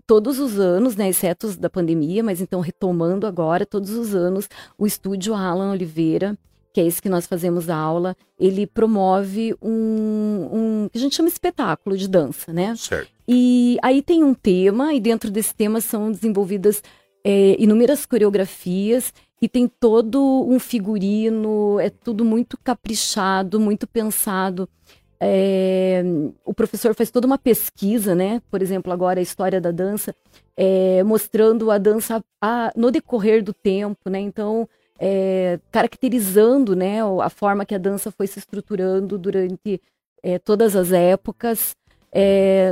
todos os anos, né, exceto os da pandemia, mas então retomando agora, todos os anos, o estúdio Alan Oliveira, que é esse que nós fazemos a aula, ele promove um que a gente chama espetáculo de dança, né? Certo. E aí tem um tema, e dentro desse tema são desenvolvidas inúmeras coreografias, e tem todo um figurino, é tudo muito caprichado, muito pensado. O professor faz toda uma pesquisa, né? Por exemplo, agora a história da dança, mostrando a dança no decorrer do tempo, né? Então... caracterizando, né, a forma que a dança foi se estruturando durante todas as épocas.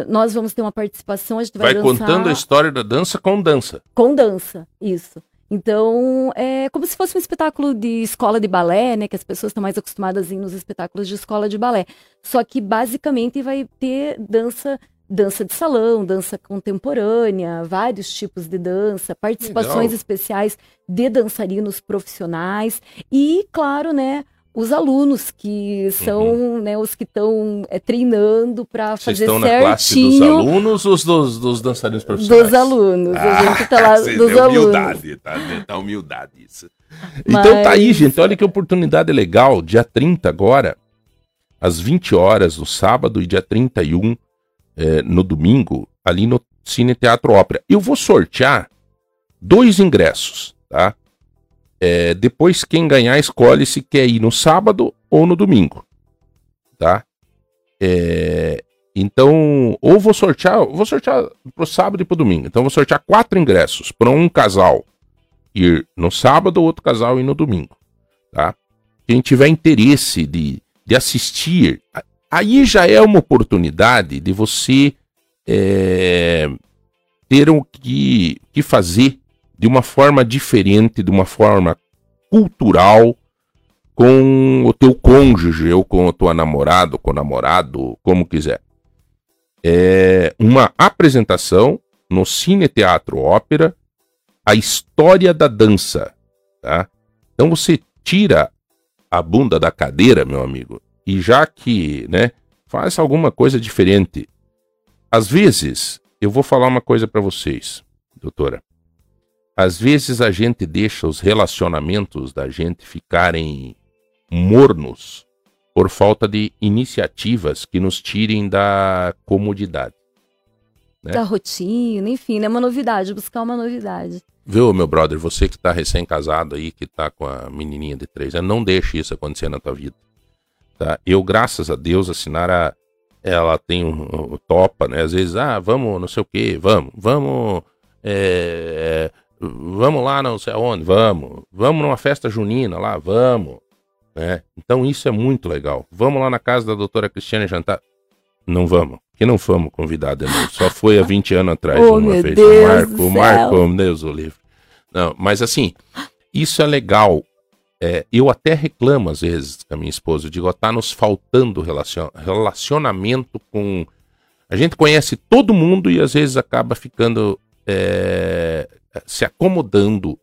Nós vamos ter uma participação, a gente vai dançar... Vai contando a história da dança com dança. Com dança, isso. Então, é como se fosse um espetáculo de escola de balé, né, que as pessoas estão mais acostumadas a ir nos espetáculos de escola de balé. Só que, basicamente, vai ter dança de salão, dança contemporânea, vários tipos de dança, participações Legal. Especiais de dançarinos profissionais e, claro, né, os alunos que são né, os que estão treinando para fazer certinho. Vocês estão na classe dos alunos ou dos dançarinos profissionais? Dos alunos. A gente tá lá dos humildade, alunos. Tá humildade isso. Mas... Então tá aí, gente. Olha que oportunidade legal. Dia 30 agora, às 20 horas no sábado e dia 31 no domingo, ali no Cine Teatro Ópera. Eu vou sortear 2 ingressos, tá? Depois quem ganhar escolhe se quer ir no sábado ou no domingo, tá? Então, ou vou sortear pro sábado e pro domingo. Então vou sortear 4 ingressos para um casal ir no sábado, outro casal ir no domingo, tá? Quem tiver interesse de de assistir, aí já é uma oportunidade de você ter o que fazer de uma forma diferente, de uma forma cultural, com o teu cônjuge, ou com a tua namorada, com o namorado, como quiser. É uma apresentação no Cine Teatro Ópera, a história da dança, tá? Então você tira a bunda da cadeira, meu amigo, e já que, né, faz alguma coisa diferente. Às vezes, eu vou falar uma coisa para vocês, doutora. Às vezes a gente deixa os relacionamentos da gente ficarem mornos por falta de iniciativas que nos tirem da comodidade, né? Da rotina, enfim, é uma novidade, buscar uma novidade. Viu, meu brother, você que está recém-casado aí, que está com a menininha de 3 anos, não deixe isso acontecer na tua vida, tá? Eu, graças a Deus, a Sinara, ela tem um topa, né? Às vezes, vamos não sei o quê, vamos lá não sei aonde, vamos numa festa junina lá, vamos, né? Então isso é muito legal. Vamos lá na casa da doutora Cristiane jantar. Não vamos, porque não fomos convidados, não. Só foi há 20 anos atrás, oh, uma vez. Marco, Deus o livre. Não, mas assim, isso é legal. É, eu até reclamo às vezes com a minha esposa, eu digo, tá nos faltando relacionamento com... A gente conhece todo mundo e às vezes acaba ficando... se acomodando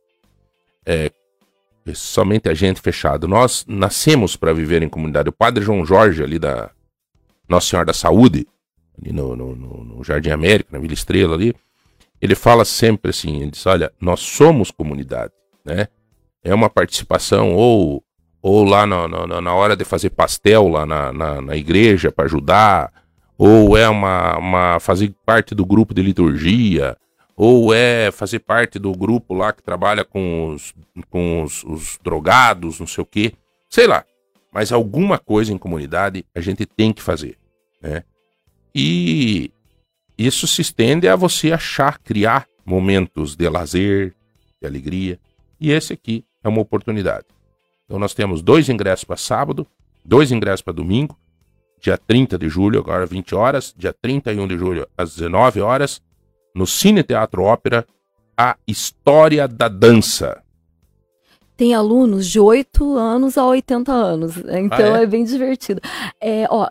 somente a gente fechado. Nós nascemos para viver em comunidade. O padre João Jorge ali da Nossa Senhora da Saúde ali no Jardim América, na Vila Estrela ali, ele fala sempre assim, ele diz, olha, nós somos comunidade, né? É uma participação ou lá na hora de fazer pastel lá na igreja para ajudar, ou é uma fazer parte do grupo de liturgia, ou é fazer parte do grupo lá que trabalha com os drogados, não sei o quê. Sei lá. Mas alguma coisa em comunidade a gente tem que fazer, né? E isso se estende a você achar, criar momentos de lazer, de alegria. E esse aqui é uma oportunidade. Então nós temos 2 ingressos para sábado, 2 ingressos para domingo, dia 30 de julho, agora 20 horas, dia 31 de julho, às 19 horas, no Cine Teatro Ópera, a história da dança. Tem alunos de 8 anos a 80 anos, então é bem divertido.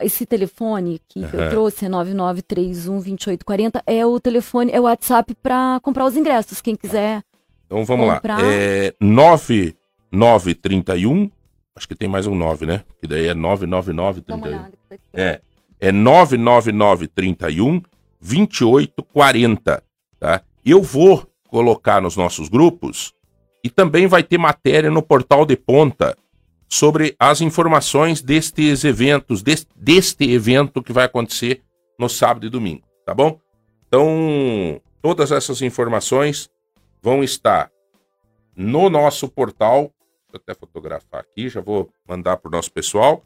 Esse telefone que eu trouxe, é 9931-2840, é o telefone, é o WhatsApp para comprar os ingressos, quem quiser. Então vamos comprar. Lá, é 9931, acho que tem mais um 9, né? Que daí é 99931. É 99931. 2840, tá? Eu vou colocar nos nossos grupos e também vai ter matéria no Portal de Ponta sobre as informações destes eventos, deste evento que vai acontecer no sábado e domingo, tá bom? Então, todas essas informações vão estar no nosso portal. Deixa eu até fotografar aqui, já vou mandar para o nosso pessoal.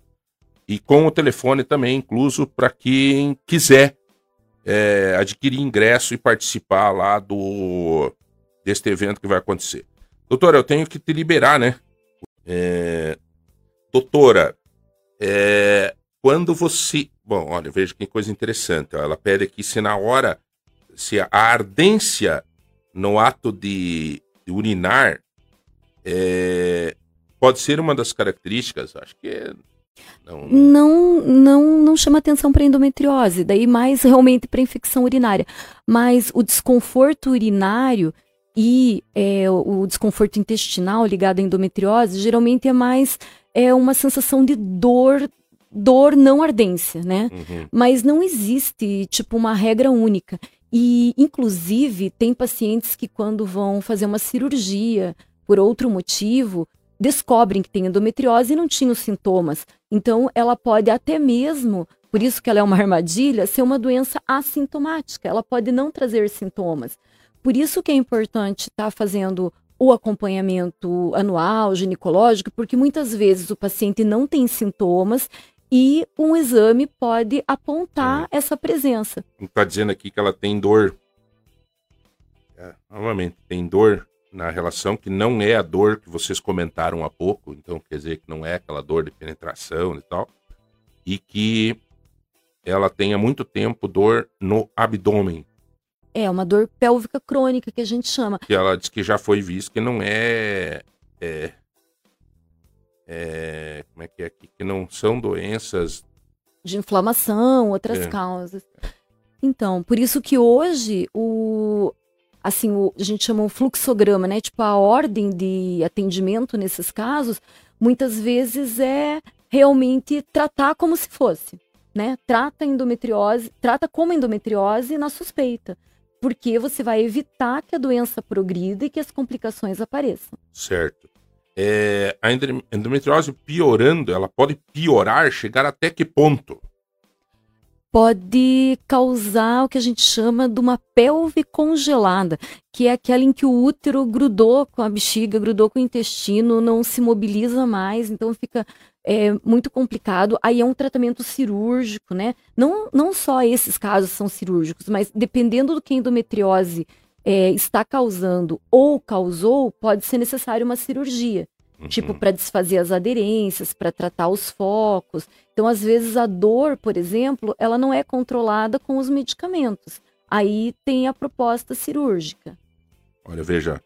E com o telefone também incluso para quem quiser adquirir ingresso e participar lá deste evento que vai acontecer. Doutora, eu tenho que te liberar, né? Doutora, quando você... Bom, olha, veja que coisa interessante. Ela pede aqui se a ardência no ato de urinar pode ser uma das características, acho que é... Não chama atenção para endometriose, daí mais realmente para infecção urinária. Mas o desconforto urinário e o desconforto intestinal ligado à endometriose geralmente é mais uma sensação de dor não ardência, né? Uhum. Mas não existe tipo uma regra única. E inclusive tem pacientes que quando vão fazer uma cirurgia por outro motivo... descobrem que tem endometriose e não tinham sintomas. Então, ela pode até mesmo, por isso que ela é uma armadilha, ser uma doença assintomática. Ela pode não trazer sintomas. Por isso que é importante estar fazendo o acompanhamento anual, ginecológico, porque muitas vezes o paciente não tem sintomas e um exame pode apontar essa presença. Está dizendo aqui que ela tem dor. Novamente, tem dor na relação, que não é a dor que vocês comentaram há pouco, então quer dizer que não é aquela dor de penetração e tal, e que ela tenha muito tempo dor no abdômen. É, uma dor pélvica crônica, que a gente chama. Que ela diz que já foi visto que não é... como é que é aqui? Que não são doenças... de inflamação, outras causas. Então, por isso que hoje, a gente chama um fluxograma, né? Tipo, a ordem de atendimento nesses casos, muitas vezes é realmente tratar como se fosse, né? Trata como endometriose na suspeita. Porque você vai evitar que a doença progrida e que as complicações apareçam. Certo. A endometriose piorando, ela pode piorar, chegar até que ponto? Pode causar o que a gente chama de uma pelve congelada, que é aquela em que o útero grudou com a bexiga, grudou com o intestino, não se mobiliza mais, então fica muito complicado. Aí é um tratamento cirúrgico, né? Não só esses casos são cirúrgicos, mas dependendo do que a endometriose está causando ou causou, pode ser necessário uma cirurgia. Uhum. Tipo, para desfazer as aderências, para tratar os focos. Então, às vezes, a dor, por exemplo, ela não é controlada com os medicamentos. Aí tem a proposta cirúrgica. Olha, veja,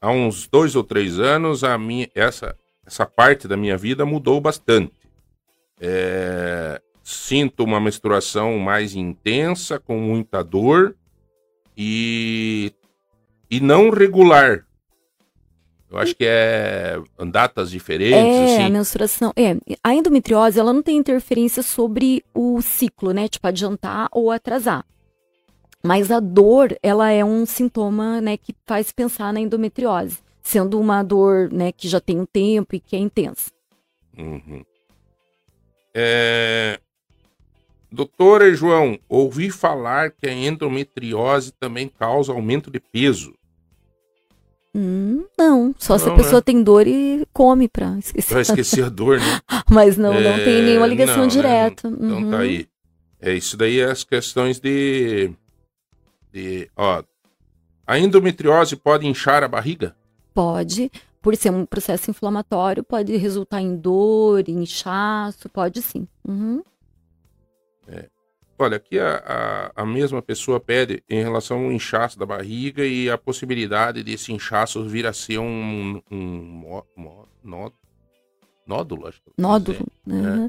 há uns 2 ou 3 anos, essa parte da minha vida mudou bastante. Sinto uma menstruação mais intensa, com muita dor, e não regular. Eu acho que é datas diferentes. A menstruação. A endometriose, ela não tem interferência sobre o ciclo, né? Tipo, adiantar ou atrasar. Mas a dor, ela é um sintoma, né, que faz pensar na endometriose. Sendo uma dor, né, que já tem um tempo e que é intensa. Uhum. Doutora João, ouvi falar que a endometriose também causa aumento de peso. Não, só se a pessoa tem dor e come pra esquecer. Pra esquecer a dor, né? Mas não tem nenhuma ligação direta. Né? Então tá aí. Isso daí é as questões de a endometriose pode inchar a barriga? Pode. Por ser um processo inflamatório, pode resultar em dor, em inchaço, pode sim. Uhum. Olha, aqui a mesma pessoa pede em relação ao inchaço da barriga e a possibilidade desse inchaço vir a ser nódulo, acho que nódulo, uhum.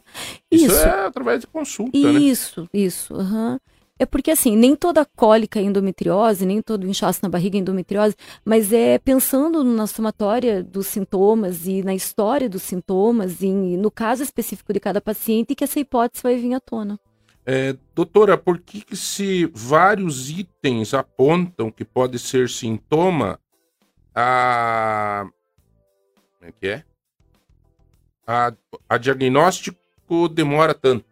Isso é através de consulta, Isso, uhum. É porque, assim, nem toda cólica é endometriose, nem todo inchaço na barriga é endometriose, mas pensando na somatória dos sintomas e na história dos sintomas e no caso específico de cada paciente que essa hipótese vai vir à tona. Doutora, por que se vários itens apontam que pode ser sintoma a diagnóstico demora tanto?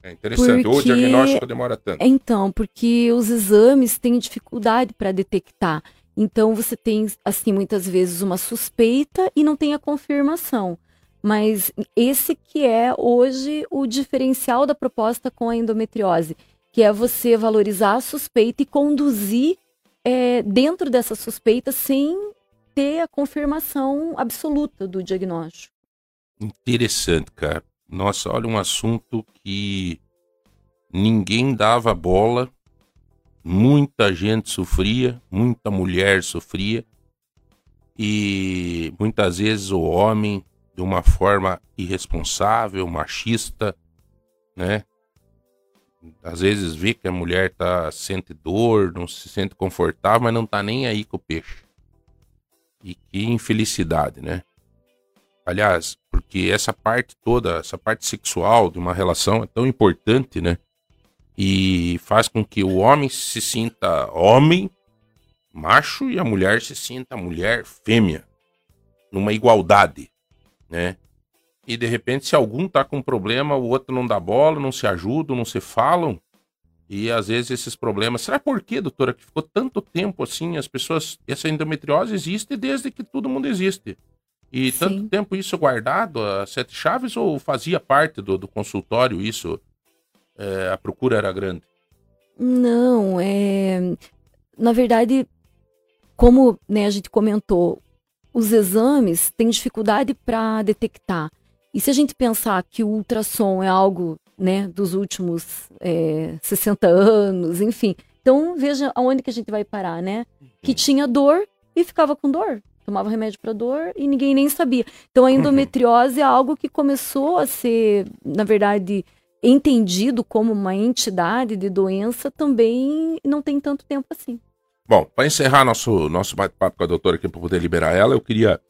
É interessante, o diagnóstico demora tanto. Então, porque os exames têm dificuldade para detectar. Então, você tem, assim, muitas vezes uma suspeita e não tem a confirmação. Mas esse que é hoje o diferencial da proposta com a endometriose, que é você valorizar a suspeita e conduzir dentro dessa suspeita sem ter a confirmação absoluta do diagnóstico. Interessante, cara. Nossa, olha, um assunto que ninguém dava bola, muita gente sofria, muita mulher sofria, e muitas vezes o homem, de uma forma irresponsável, machista, né? Às vezes vê que a mulher sente dor, não se sente confortável, mas não tá nem aí com o peixe. E que infelicidade, né? Aliás, porque essa parte toda, essa parte sexual de uma relação é tão importante, né? E faz com que o homem se sinta homem, macho, e a mulher se sinta mulher, fêmea. Numa igualdade, né? E de repente, se algum tá com um problema, o outro não dá bola, não se ajuda, não se falam. E às vezes esses problemas... Será por quê, doutora, que ficou tanto tempo assim, as pessoas... Essa endometriose existe desde que todo mundo existe. E tanto Sim. tempo isso guardado, a 7 chaves, ou fazia parte do consultório isso? A procura era grande? Não, na verdade, como, né, a gente comentou, os exames têm dificuldade para detectar. E se a gente pensar que o ultrassom é algo, né, dos últimos 60 anos, enfim. Então, veja aonde que a gente vai parar, né? Que tinha dor e ficava com dor. Tomava remédio para dor e ninguém nem sabia. Então, a endometriose é algo que começou a ser, na verdade, entendido como uma entidade de doença também não tem tanto tempo assim. Bom, para encerrar nosso bate-papo com a doutora aqui, para poder liberar ela, eu queria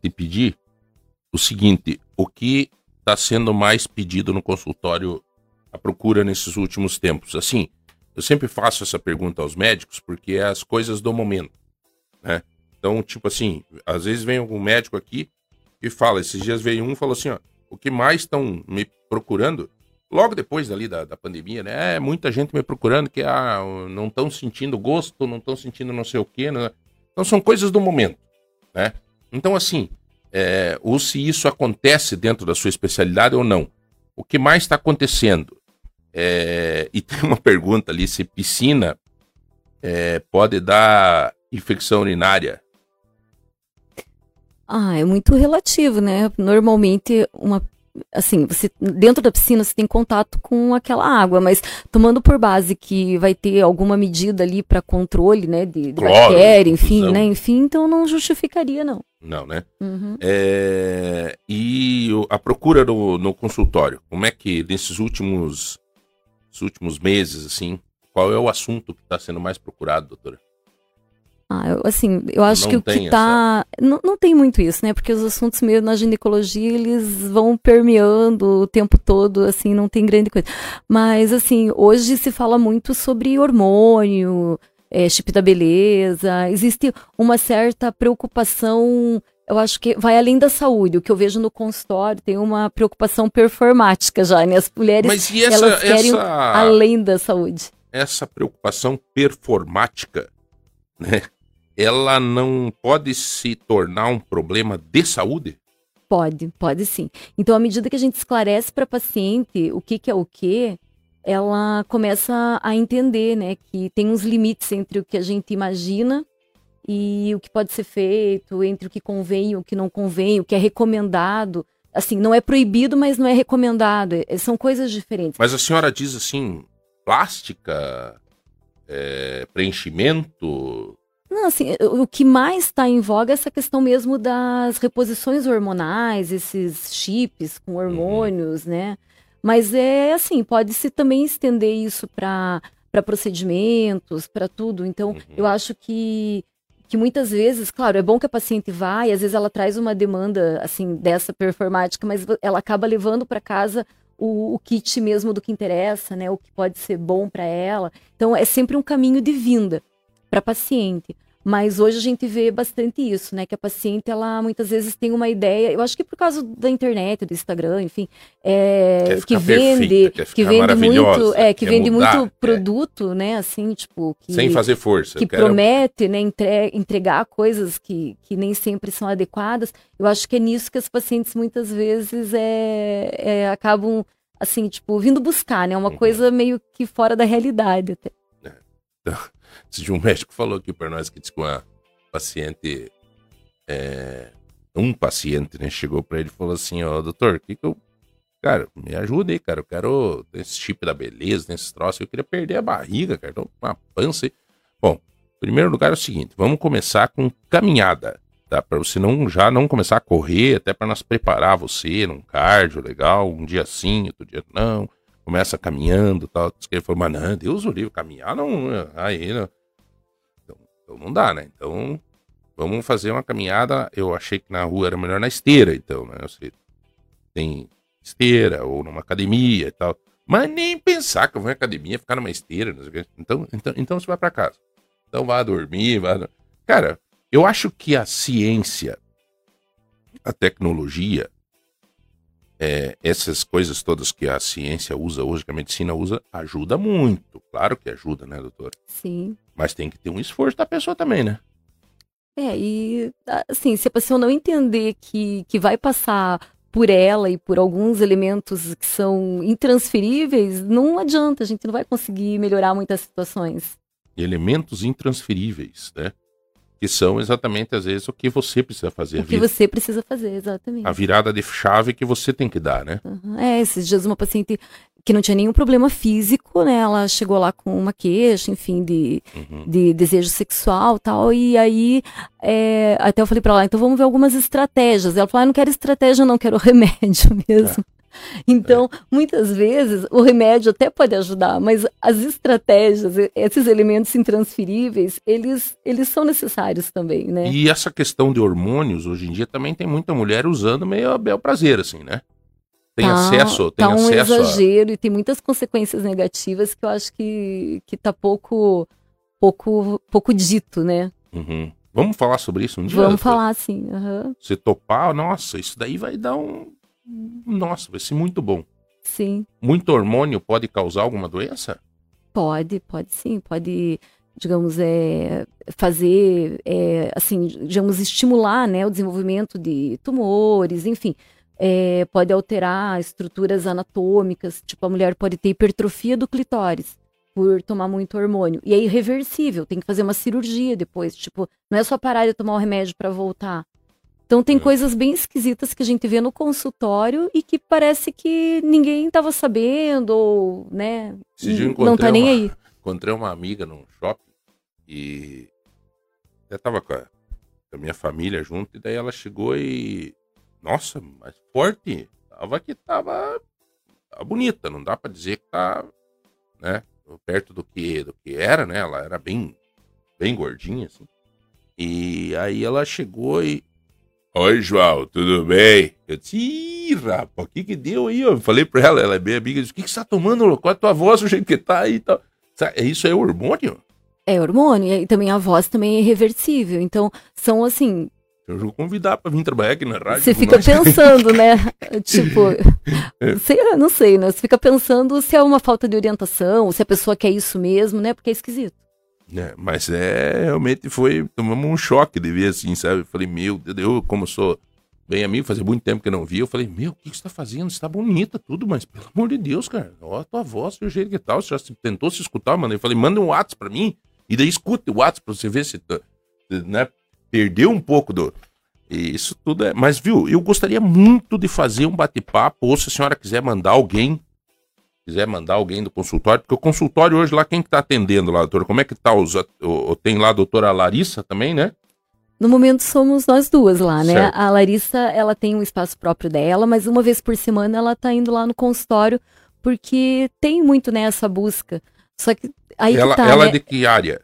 te pedir o seguinte: o que está sendo mais pedido no consultório, a procura nesses últimos tempos? Assim, eu sempre faço essa pergunta aos médicos porque é as coisas do momento, né? Então, tipo assim, às vezes vem algum médico aqui e fala, esses dias veio um e falou assim, ó, o que mais estão me procurando, logo depois ali da pandemia, né? É muita gente me procurando que não estão sentindo gosto, não estão sentindo não sei o quê. Não... Então, são coisas do momento, né? Então, assim, ou se isso acontece dentro da sua especialidade ou não. O que mais está acontecendo? E tem uma pergunta ali, se piscina pode dar infecção urinária? Ah, é muito relativo, né? Normalmente, assim, você, dentro da piscina você tem contato com aquela água, mas tomando por base que vai ter alguma medida ali para controle, né, de cloro, bactéria, enfim, né, então não justificaria, não. Não, né? Uhum. E a procura no consultório, como é que nesses últimos meses, assim, qual é o assunto que está sendo mais procurado, doutora? Assim, eu acho que o que está... Não tem muito isso, né? Porque os assuntos meio na ginecologia, eles vão permeando o tempo todo, assim, não tem grande coisa. Mas, assim, hoje se fala muito sobre hormônio, chip da beleza. Existe uma certa preocupação, eu acho que vai além da saúde. O que eu vejo no consultório tem uma preocupação performática já, né? As mulheres, mas e elas querem além da saúde. Essa preocupação performática, né? Ela não pode se tornar um problema de saúde? Pode sim. Então, à medida que a gente esclarece para a paciente o que é o que, ela começa a entender, né, que tem uns limites entre o que a gente imagina e o que pode ser feito, entre o que convém e o que não convém, o que é recomendado. Assim, não é proibido, mas não é recomendado. São coisas diferentes. Mas a senhora diz assim, plástica... preenchimento? Não, assim, o que mais está em voga é essa questão mesmo das reposições hormonais, esses chips com hormônios, né? Mas é assim, pode-se também estender isso para procedimentos, para tudo. Então, eu acho que muitas vezes, claro, é bom que a paciente vá e às vezes ela traz uma demanda, assim, dessa performática, mas ela acaba levando para casa o kit mesmo do que interessa, né? O que pode ser bom para ela. Então, é sempre um caminho de vinda para a paciente. Mas hoje a gente vê bastante isso, né? Que a paciente, ela muitas vezes tem uma ideia, eu acho que por causa da internet, do Instagram, enfim, que vende, perfeita, que vende muito, que vende mudar, muito produto, né? Assim, tipo, que, sem fazer força, que promete, né? Entregar coisas que nem sempre são adequadas. Eu acho que é nisso que as pacientes muitas vezes acabam, assim, tipo, vindo buscar, né? Uma coisa meio que fora da realidade até. Então, um médico falou aqui para nós que disse que uma paciente, um paciente, né, chegou para ele e falou assim, ó, doutor, cara, me ajuda aí, cara, eu quero esse chip da beleza, nesse troço, eu queria perder a barriga, cara, tô com uma pança aí. Bom, em primeiro lugar é o seguinte, vamos começar com caminhada, tá, para você já não começar a correr, até para nós preparar você num cardio legal, um dia sim, outro dia não. Começa caminhando e tal. Ele falou, mas não, Deus o livre, caminhar não. Aí, não. Então não dá, né? Então vamos fazer uma caminhada. Eu achei que na rua era melhor na esteira, então, né? Você tem esteira ou numa academia e tal. Mas nem pensar que eu vou na academia, ficar numa esteira, não sei o que. Então você vai pra casa. Então vá dormir, vá. Cara, eu acho que a ciência, a tecnologia, essas coisas todas que a ciência usa hoje, que a medicina usa, ajuda muito. Claro que ajuda, né, doutora? Sim. Mas tem que ter um esforço da pessoa também, né? E assim, se a pessoa não entender que vai passar por ela e por alguns elementos que são intransferíveis, não adianta, a gente não vai conseguir melhorar muitas situações. Elementos intransferíveis, né? que são exatamente, às vezes, o que você precisa fazer. O que você precisa fazer, exatamente. A virada de chave que você tem que dar, né? Uhum. É, esses dias uma paciente que não tinha nenhum problema físico, né? Ela chegou lá com uma queixa, enfim, de desejo sexual e tal. E aí, até eu falei pra ela, então vamos ver algumas estratégias. Ela falou, ah, não quero estratégia, não, quero remédio mesmo. É. Então, muitas vezes, o remédio até pode ajudar, mas as estratégias, esses elementos intransferíveis, eles são necessários também, né? E essa questão de hormônios, hoje em dia, também tem muita mulher usando meio a bel prazer, assim, né? Tem acesso, tem acesso. É um exagero e tem muitas consequências negativas que eu acho que tá pouco dito, né? Uhum. Vamos falar sobre isso um dia? Vamos falar, sim. Uhum. Se topar, nossa, isso daí vai dar um... Nossa, vai ser muito bom. Sim. Muito hormônio pode causar alguma doença? Pode sim. Pode, digamos, fazer, assim, digamos, estimular, né, o desenvolvimento de tumores, enfim. Pode alterar estruturas anatômicas, tipo a mulher pode ter hipertrofia do clitóris por tomar muito hormônio. E é irreversível, tem que fazer uma cirurgia depois, tipo, não é só parar de tomar o remédio para voltar. Então tem coisas bem esquisitas que a gente vê no consultório e que parece que ninguém estava sabendo, ou, né, não tá nem aí. Encontrei uma amiga num shopping e eu estava com a minha família junto, e daí ela chegou e... Nossa, mas forte! Tava bonita, não dá para dizer que tá, né, perto do que era, né? Ela era bem gordinha, assim. E aí ela chegou e... Oi, João, tudo bem? Eu disse, ih, rapaz, o que deu aí? Eu falei pra ela, ela é bem amiga, eu disse, o que você tá tomando, louco? Qual é a tua voz, o jeito que tá aí e tal? Isso é hormônio? É hormônio, e também a voz também é irreversível, então são assim... Eu vou convidar pra vir trabalhar aqui na rádio. Você fica pensando, né? Tipo, não sei, né? Você fica pensando se é uma falta de orientação, se a pessoa quer isso mesmo, né? Porque é esquisito. Mas realmente foi, tomamos um choque de ver assim, sabe? Eu falei, meu Deus, eu como sou bem amigo, fazia muito tempo que eu não via, eu falei, meu, o que você tá fazendo? Você tá bonita, tudo, mas pelo amor de Deus, cara, ó a tua voz, o jeito que tal, você já tentou se escutar, mano? Eu falei, manda um WhatsApp pra mim, e daí escuta o WhatsApp pra você ver se, né, perdeu um pouco do... Isso tudo é... Mas, viu, eu gostaria muito de fazer um bate-papo, ou se a senhora quiser mandar alguém... do consultório, porque o consultório hoje lá, quem que tá atendendo lá, doutora? Como é que tá tem lá a doutora Larissa também, né? No momento somos nós duas lá, né? Certo. A Larissa, ela tem um espaço próprio dela, mas uma vez por semana ela tá indo lá no consultório, porque tem muito, né, essa busca. Só que aí ela, que tá, ela, né, é de que área?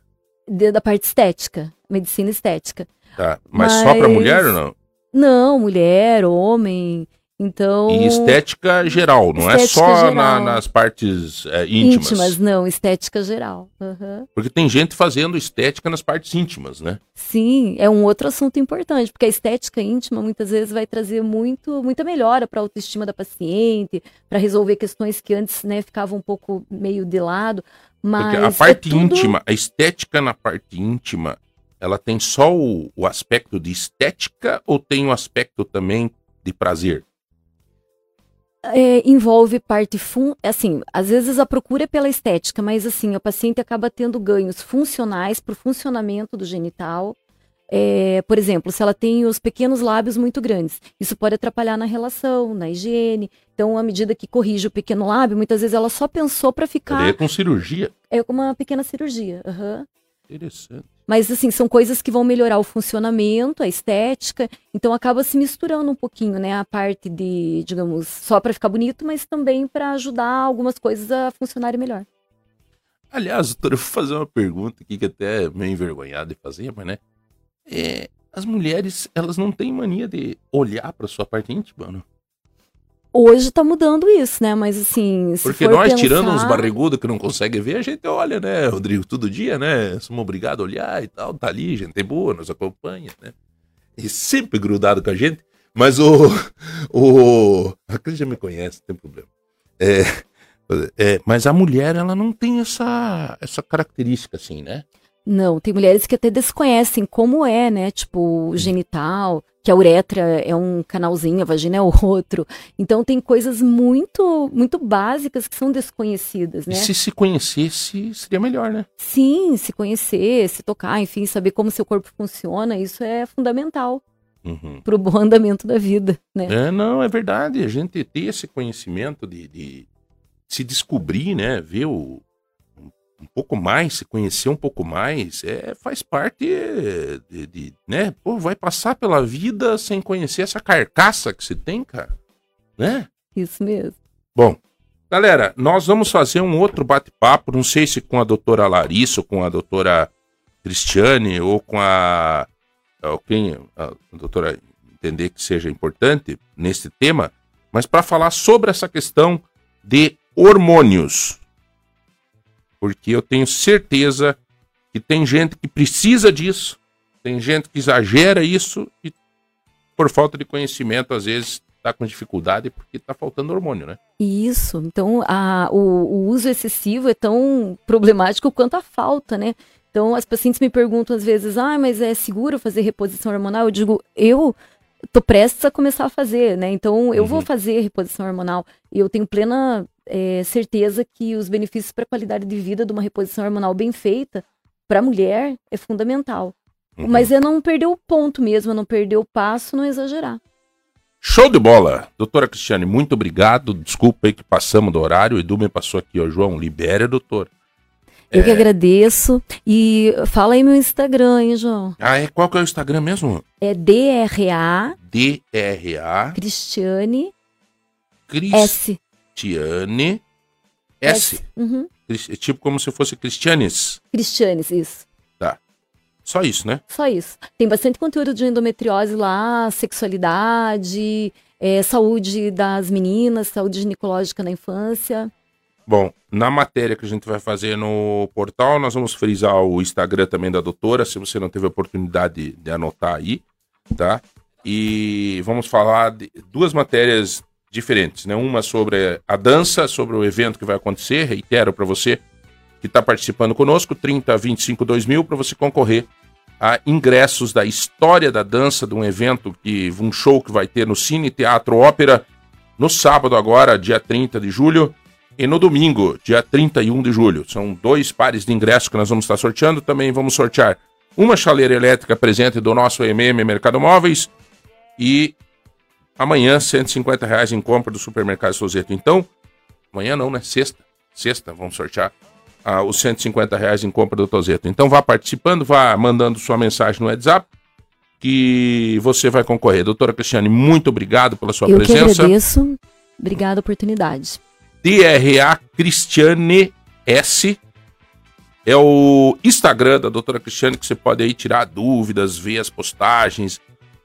Da parte estética, medicina estética. Tá, mas só pra mulher ou não? Não, mulher, homem... Então, e estética geral, não estética é só geral. Nas partes íntimas. Íntimas, não, estética geral. Uhum. Porque tem gente fazendo estética nas partes íntimas, né? Sim, é um outro assunto importante, porque a estética íntima muitas vezes vai trazer muita melhora para a autoestima da paciente, para resolver questões que antes, né, ficavam um pouco meio de lado. Mas porque a parte íntima, a estética na parte íntima, ela tem só o aspecto de estética ou tem o aspecto também de prazer? Envolve parte, assim, às vezes a procura é pela estética, mas assim, o paciente acaba tendo ganhos funcionais para o funcionamento do genital. Por exemplo, se ela tem os pequenos lábios muito grandes, isso pode atrapalhar na relação, na higiene. Então, à medida que corrige o pequeno lábio, muitas vezes ela só pensou para ficar... É com cirurgia? É uma pequena cirurgia, aham. Uhum. Interessante. Mas, assim, são coisas que vão melhorar o funcionamento, a estética, então acaba se misturando um pouquinho, né? A parte de, digamos, só para ficar bonito, mas também para ajudar algumas coisas a funcionarem melhor. Aliás, doutor, eu vou fazer uma pergunta aqui que até é meio envergonhado de fazer, mas, né? As mulheres, elas não têm mania de olhar para sua parte íntima, não? Hoje tá mudando isso, né? Mas assim... Porque nós, tirando uns barrigudos que não conseguem ver, a gente olha, né, Rodrigo? Todo dia, né? Somos obrigados a olhar e tal. Tá ali, gente é boa, nos acompanha, né? E sempre grudado com a gente. Mas a Cris já me conhece, não tem problema. Mas a mulher, ela não tem essa característica, assim, né? Não, tem mulheres que até desconhecem como é, né? Tipo, o genital, que a uretra é um canalzinho, a vagina é outro. Então, tem coisas muito, muito básicas que são desconhecidas, né? E se conhecesse, seria melhor, né? Sim, se conhecer, se tocar, enfim, saber como seu corpo funciona, isso é fundamental. Uhum. Pro bom andamento da vida, né? É, não, é verdade. A gente ter esse conhecimento de se descobrir, né? Ver o... um pouco mais, se conhecer um pouco mais, faz parte de né? Pô, vai passar pela vida sem conhecer essa carcaça que você tem, cara, né? Isso mesmo. Bom, galera, nós vamos fazer um outro bate-papo, não sei se com a doutora Larissa, ou com a doutora Cristiane, ou com a doutora entender que seja importante nesse tema, mas para falar sobre essa questão de hormônios. Porque eu tenho certeza que tem gente que precisa disso, tem gente que exagera isso e por falta de conhecimento, às vezes, está com dificuldade porque está faltando hormônio, né? Isso, então o uso excessivo é tão problemático quanto a falta, né? Então as pacientes me perguntam às vezes, mas é seguro fazer reposição hormonal? Eu digo, eu estou prestes a começar a fazer, né? Então eu vou fazer reposição hormonal e eu tenho plena... certeza que os benefícios para a qualidade de vida de uma reposição hormonal bem feita para a mulher é fundamental. Uhum. Mas é não perder o ponto mesmo, é não perder o passo, não exagerar. Show de bola! Doutora Cristiane, muito obrigado. Desculpa aí que passamos do horário. O Edu me passou aqui, ó. João, libera, doutor. Eu que agradeço. E fala aí meu Instagram, hein, João? Ah, qual que é o Instagram mesmo? É DRA Cristiane S. Cristiane S. Uhum. Tipo como se fosse Cristianes. Cristianes, isso. Tá. Só isso, né? Só isso. Tem bastante conteúdo de endometriose lá, sexualidade, saúde das meninas, saúde ginecológica na infância. Bom, na matéria que a gente vai fazer no portal, nós vamos frisar o Instagram também da doutora, se você não teve a oportunidade de anotar aí, tá? E vamos falar de duas matérias diferentes, né? Uma sobre a dança, sobre o evento que vai acontecer, reitero para você que está participando conosco, 3025-2000, para você concorrer a ingressos da história da dança, de um evento, um show que vai ter no Cine Teatro Ópera, no sábado agora, dia 30 de julho, e no domingo, dia 31 de julho. São 2 pares de ingressos que nós vamos estar sorteando, também vamos sortear uma chaleira elétrica presente do nosso MM Mercado Móveis e... amanhã, R$150 em compra do supermercado Toseto. Então, amanhã não, né? Sexta, vamos sortear os R$150 em compra do Toseto. Então, vá participando, vá mandando sua mensagem no WhatsApp que você vai concorrer. Doutora Cristiane, muito obrigado pela sua presença. Eu que agradeço. Obrigada a oportunidade. DRA Cristiane S. é o Instagram da doutora Cristiane que você pode aí tirar dúvidas, ver as postagens.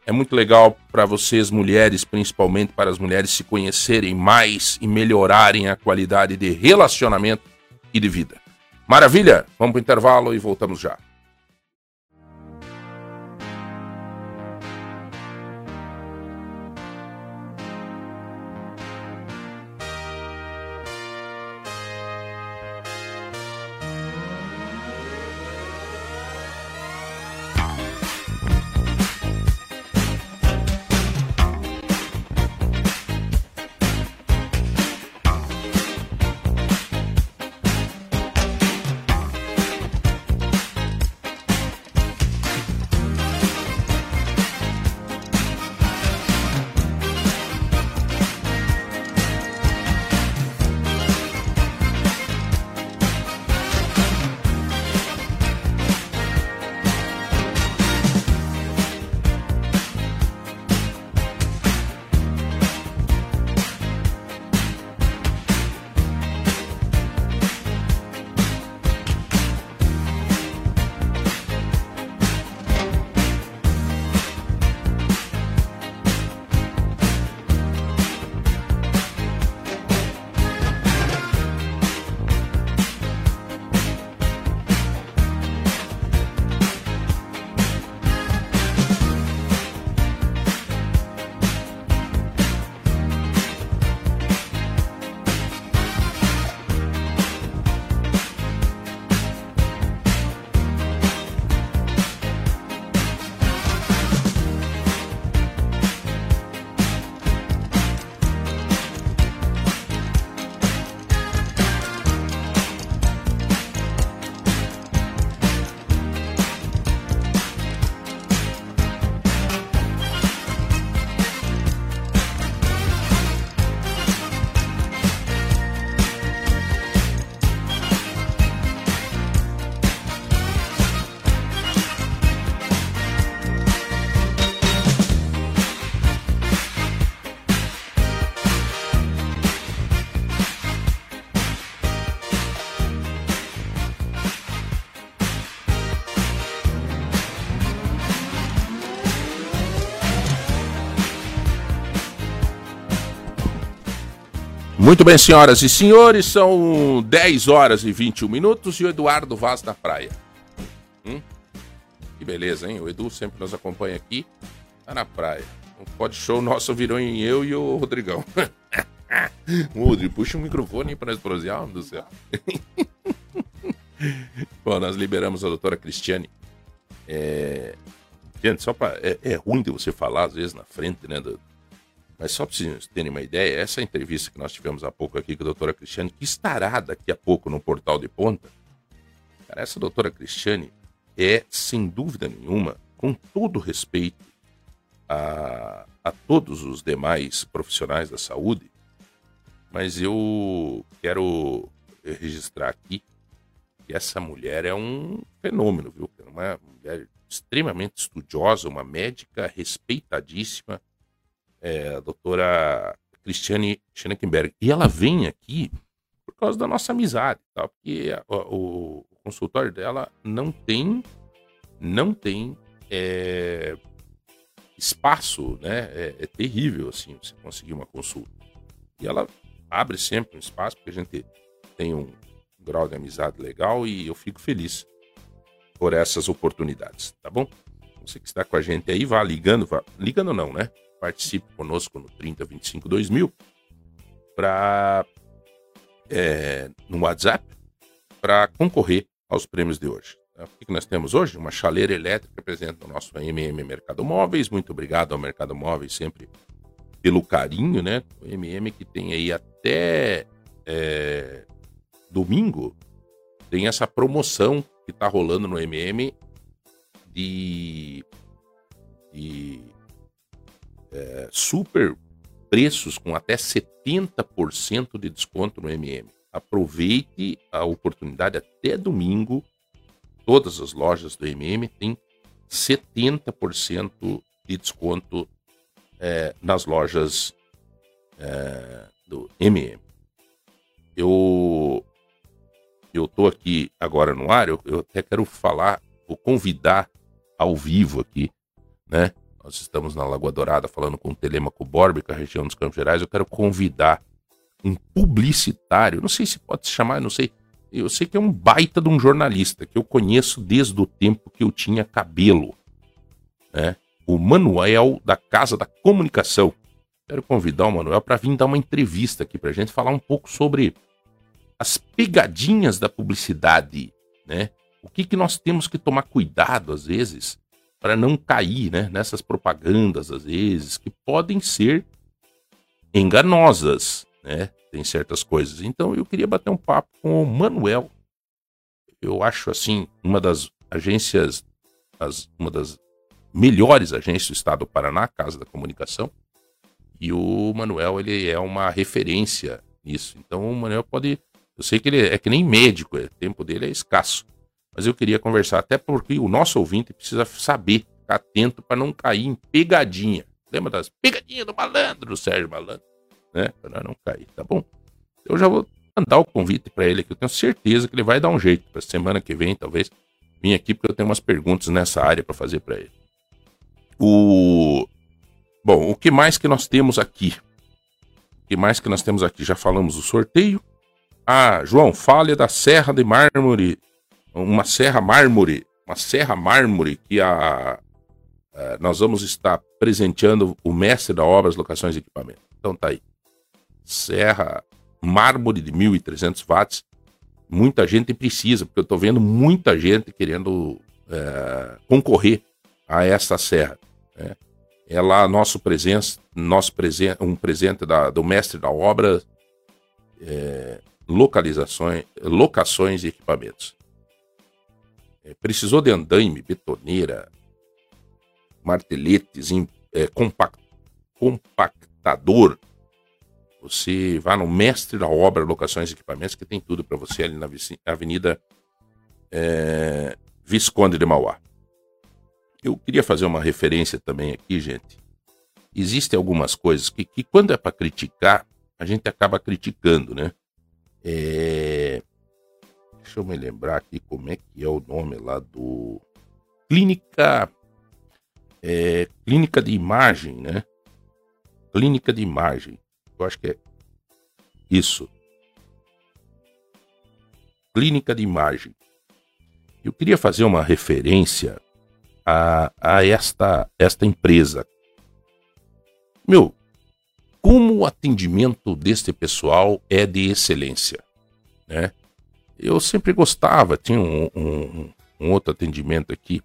É muito legal para vocês, mulheres, principalmente para as mulheres, se conhecerem mais e melhorarem a qualidade de relacionamento e de vida. Maravilha? Vamos para o intervalo e voltamos já. Muito bem, senhoras e senhores, são 10 horas e 21 minutos e o Eduardo Vaz na praia. Que beleza, hein? O Edu sempre nos acompanha aqui, tá na praia. Um pod show nosso virou em eu e o Rodrigão. Rodrigo, puxa o microfone para nós prosear, meu Deus do céu. Bom, nós liberamos a doutora Cristiane. Gente, só para... É ruim de você falar às vezes na frente, né, mas só para vocês terem uma ideia, essa entrevista que nós tivemos há pouco aqui com a doutora Cristiane, que estará daqui a pouco no Portal de Ponta, cara, essa doutora Cristiane é, sem dúvida nenhuma, com todo respeito a todos os demais profissionais da saúde, mas eu quero registrar aqui que essa mulher é um fenômeno, viu? É uma mulher extremamente estudiosa, uma médica respeitadíssima, a doutora Cristiane Schneckenberg. E ela vem aqui por causa da nossa amizade, tá? Porque o consultório dela não tem espaço, né? É terrível, assim, você conseguir uma consulta. E ela abre sempre um espaço, porque a gente tem um grau de amizade legal e eu fico feliz por essas oportunidades, tá bom? Você que está com a gente aí, vá ligando não, né? Participe conosco no 3025-2000 no WhatsApp para concorrer aos prêmios de hoje. O que nós temos hoje? Uma chaleira elétrica presente no nosso MM Mercado Móveis. Muito obrigado ao Mercado Móveis sempre pelo carinho, né? O MM que tem aí até domingo, tem essa promoção que está rolando no MM de super preços com até 70% de desconto no MM. Aproveite a oportunidade até domingo. Todas as lojas do MM têm 70% de desconto nas lojas do MM. Eu tô aqui agora no ar, eu até quero falar, vou convidar ao vivo aqui, né? Nós estamos na Lagoa Dourada falando com o Telêmaco Bórbica, região dos Campos Gerais. Eu quero convidar um publicitário, não sei se pode se chamar, não sei. Eu sei que é um baita de um jornalista, que eu conheço desde o tempo que eu tinha cabelo, né? O Manuel da Casa da Comunicação. Quero convidar o Manuel para vir dar uma entrevista aqui pra gente, falar um pouco sobre as pegadinhas da publicidade, né? O que nós temos que tomar cuidado, às vezes, para não cair, né, nessas propagandas, às vezes, que podem ser enganosas, né? Tem certas coisas. Então, eu queria bater um papo com o Manuel. Eu acho, assim, uma das melhores agências do Estado do Paraná, Casa da Comunicação. E o Manuel, ele é uma referência nisso. Então, o Manuel pode... Eu sei que ele é que nem médico, o tempo dele é escasso. Mas eu queria conversar, até porque o nosso ouvinte precisa saber, ficar atento para não cair em pegadinha. Lembra das pegadinhas do malandro, do Sérgio Malandro? Né? Para não cair, tá bom? Eu já vou mandar o convite para ele aqui. Eu tenho certeza que ele vai dar um jeito para semana que vem, talvez, vim aqui porque eu tenho umas perguntas nessa área para fazer para ele. Bom, o que mais que nós temos aqui? O que mais que nós temos aqui? Já falamos do sorteio. Ah, João, fale da Serra de Mármore. Uma serra mármore que nós vamos estar presenteando o mestre da obra, locações e equipamentos. Então tá aí. Serra mármore de 1.300 watts. Muita gente precisa, porque eu tô vendo muita gente querendo concorrer a essa serra, né? É lá um presente do mestre da obra, locações e equipamentos. Precisou de andaime, betoneira, marteletes, compactador. Você vai no Mestre da Obra, Locações e Equipamentos, que tem tudo para você ali na Avenida Visconde de Mauá. Eu queria fazer uma referência também aqui, gente. Existem algumas coisas que quando é para criticar, a gente acaba criticando, né? Deixa eu me lembrar aqui como é que é o nome lá do... Clínica de Imagem, né? Clínica de Imagem. Eu acho que é Isso. Clínica de Imagem. Eu queria fazer uma referência a esta empresa. Meu, como o atendimento deste pessoal é de excelência, né? Eu sempre gostava, tinha um outro atendimento aqui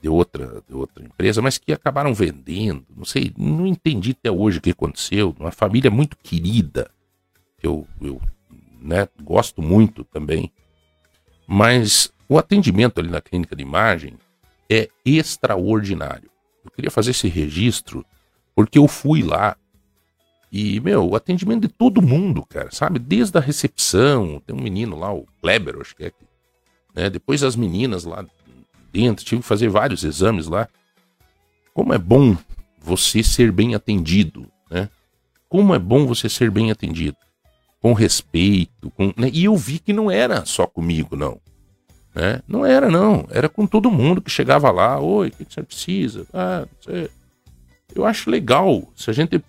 de outra empresa, mas que acabaram vendendo, não sei, não entendi até hoje o que aconteceu. Uma família muito querida, eu né, gosto muito também, mas o atendimento ali na Clínica de Imagem é extraordinário. Eu queria fazer esse registro porque eu fui lá e, meu, o atendimento de todo mundo, cara, sabe? Desde a recepção, tem um menino lá, o Kleber, acho que é, né? Depois as meninas lá dentro, tive que fazer vários exames lá. Como é bom você ser bem atendido, né? Como é bom você ser bem atendido. Com respeito, com, né? E eu vi que não era só comigo, não. Né? Não era, não. Era com todo mundo que chegava lá. Oi, o que você precisa? Ah, você... Eu acho legal se a gente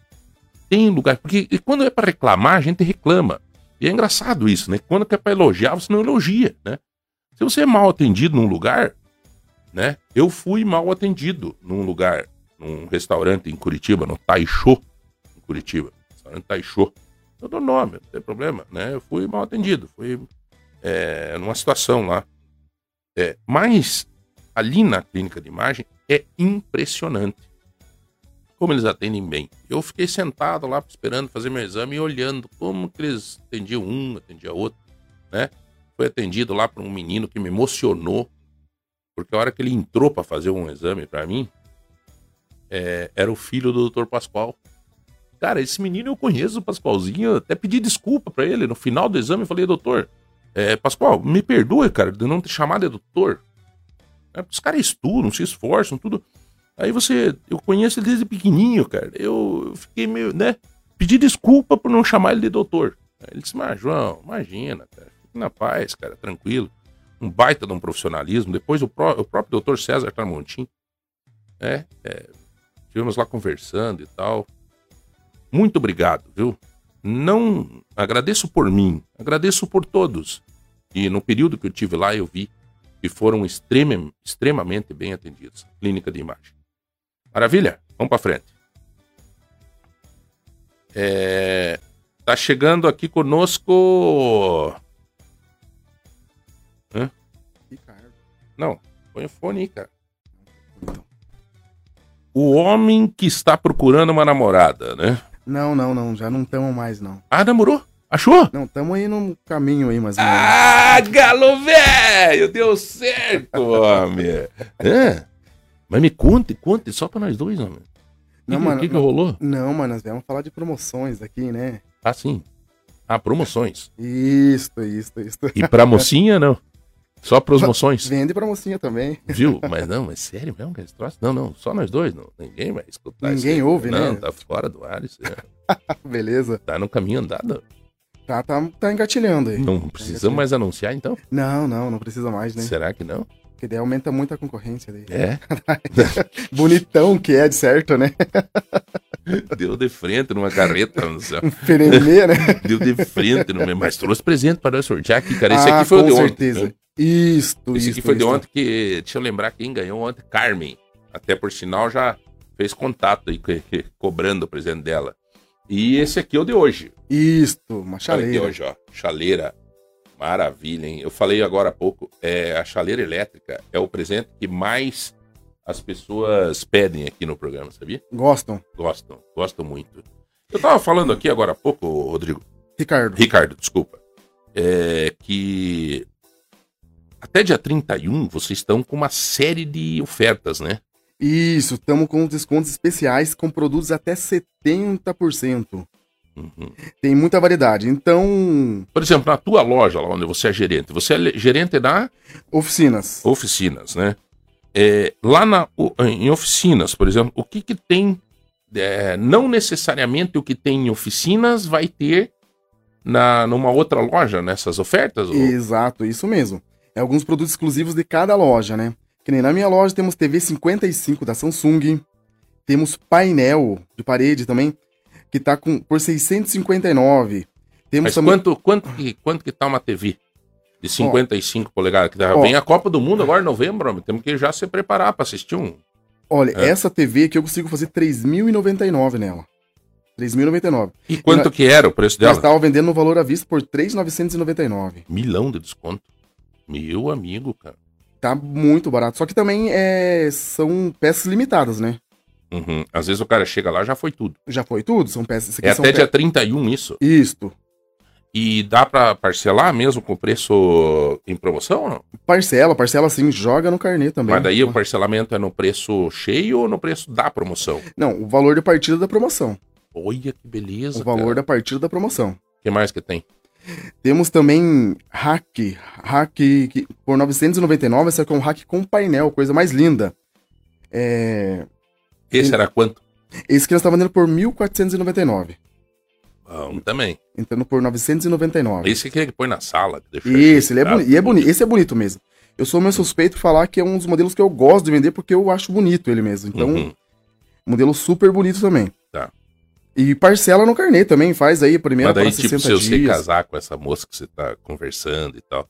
tem lugar. Porque quando é para reclamar, a gente reclama. E é engraçado isso, né? Quando é para elogiar, você não elogia, né? Se você é mal atendido num lugar, né? Eu fui mal atendido num lugar, num restaurante em Curitiba, no Taichô, em Curitiba. Restaurante Taichô. Eu dou nome, não tem problema, né? Eu fui mal atendido. Fui numa situação lá. Mas ali na Clínica de Imagem é impressionante como eles atendem bem. Eu fiquei sentado lá esperando fazer meu exame e olhando como que eles atendiam um, atendiam outro, né? Foi atendido lá por um menino que me emocionou, porque a hora que ele entrou para fazer um exame para mim, era o filho do Dr. Pascoal. Cara, esse menino eu conheço, o Pascoalzinho, eu até pedi desculpa para ele no final do exame. Eu falei, doutor, Pascoal, me perdoe, cara, de não te chamar de doutor. Os caras estudam, se esforçam, tudo. Aí eu conheço ele desde pequenininho, cara. Eu fiquei meio, né? Pedi desculpa por não chamar ele de doutor. Ele disse, mas João, imagina, cara. Fique na paz, cara, tranquilo. Um baita de um profissionalismo. Depois o próprio doutor César Tramontim, tivemos lá conversando e tal. Muito obrigado, viu? Não agradeço por mim, agradeço por todos. E no período que eu tive lá, eu vi que foram extremamente bem atendidos. Clínica de Imagem. Maravilha? Vamos para frente. Tá chegando aqui conosco. Hã? Ricardo. Não, põe o fone aí, cara. O homem que está procurando uma namorada, né? Não, já não tamo mais, não. Ah, namorou? Achou? Não, tamo aí no caminho aí, mas... Ah, galo velho, deu certo, homem. Mas me conte, só pra nós dois, homem. O que rolou? Não, mano, nós viemos falar de promoções aqui, né? Ah, sim. Ah, promoções. Isso. E pra mocinha, não? Só pros moções? Vende pra mocinha também. Viu? Mas não, mas sério mesmo que esse troço? Não, só nós dois, não. Ninguém vai escutar isso. Ninguém ouve, né? Não, tá fora do ar isso aí. Beleza. Tá no caminho andado. Tá engatilhando aí. Não precisamos mais anunciar, então? Não precisa mais, né? Será que não? Porque daí aumenta muito a concorrência daí. Bonitão que é, de certo, né? Deu de frente numa carreta, não sei. Peremê, né? Deu de frente, mas trouxe presente para nós sortear aqui, cara. Esse aqui foi o de ontem. Com certeza. Né? Esse aqui foi de ontem, que deixa eu lembrar quem ganhou ontem, Carmen. Até por sinal já fez contato aí, cobrando o presente dela. E esse aqui é o de hoje. Isto, uma chaleira. Olha aqui hoje, ó. Chaleira. Maravilha, hein? Eu falei agora há pouco, a chaleira elétrica é o presente que mais as pessoas pedem aqui no programa, sabia? Gostam muito. Eu tava falando aqui agora há pouco, Rodrigo. Ricardo, desculpa. Que até dia 31 vocês estão com uma série de ofertas, né? Isso, estamos com descontos especiais com produtos até 70%. Uhum. Tem muita variedade, então... Por exemplo, na tua loja, lá onde você é gerente da... Oficinas, né? Lá em oficinas, por exemplo, o que tem... não necessariamente o que tem em oficinas vai ter numa outra loja, nessas ofertas? Ou... Exato, isso mesmo. Alguns produtos exclusivos de cada loja, né? Que nem na minha loja temos TV 55 da Samsung, temos painel de parede também, que tá por R$ 659. Temos também... quanto que tá uma TV? De 55 polegadas. Que vem a Copa do Mundo agora em novembro, homem. Temos que já se preparar para assistir um. Olha, essa TV aqui eu consigo fazer R$3.099 nela. R$3.099. E quanto que era o preço dela? Nós estávamos vendendo no valor à vista por R$3.999. Milão de desconto. Meu amigo, cara. Tá muito barato. Só que também são peças limitadas, né? Uhum. Às vezes o cara chega lá, já foi tudo. Já foi tudo, são peças. Aqui é são até dia 31 isso. Isto. E dá pra parcelar mesmo com preço em promoção ou não? Parcela sim, joga no carnê também. Mas daí o parcelamento é no preço cheio ou no preço da promoção? Não, o valor de partida da promoção. Olha que beleza, o valor da partida da promoção. O que mais que tem? Temos também hack que por R$999, esse aqui é um hack com painel, coisa mais linda. Esse era quanto? Esse que nós estávamos vendendo por R$1.499. Bom, também. Entrando por R$999. Esse aqui é que põe na sala. Esse, ele é bonito. E é bonito. Esse é bonito mesmo. Eu sou meio suspeito de falar que é um dos modelos que eu gosto de vender porque eu acho bonito ele mesmo. Então, modelo super bonito também. Tá. E parcela no carnê também, faz aí a primeira para 60 dias. Mas daí, tipo, se você casar com essa moça que você tá conversando e tal,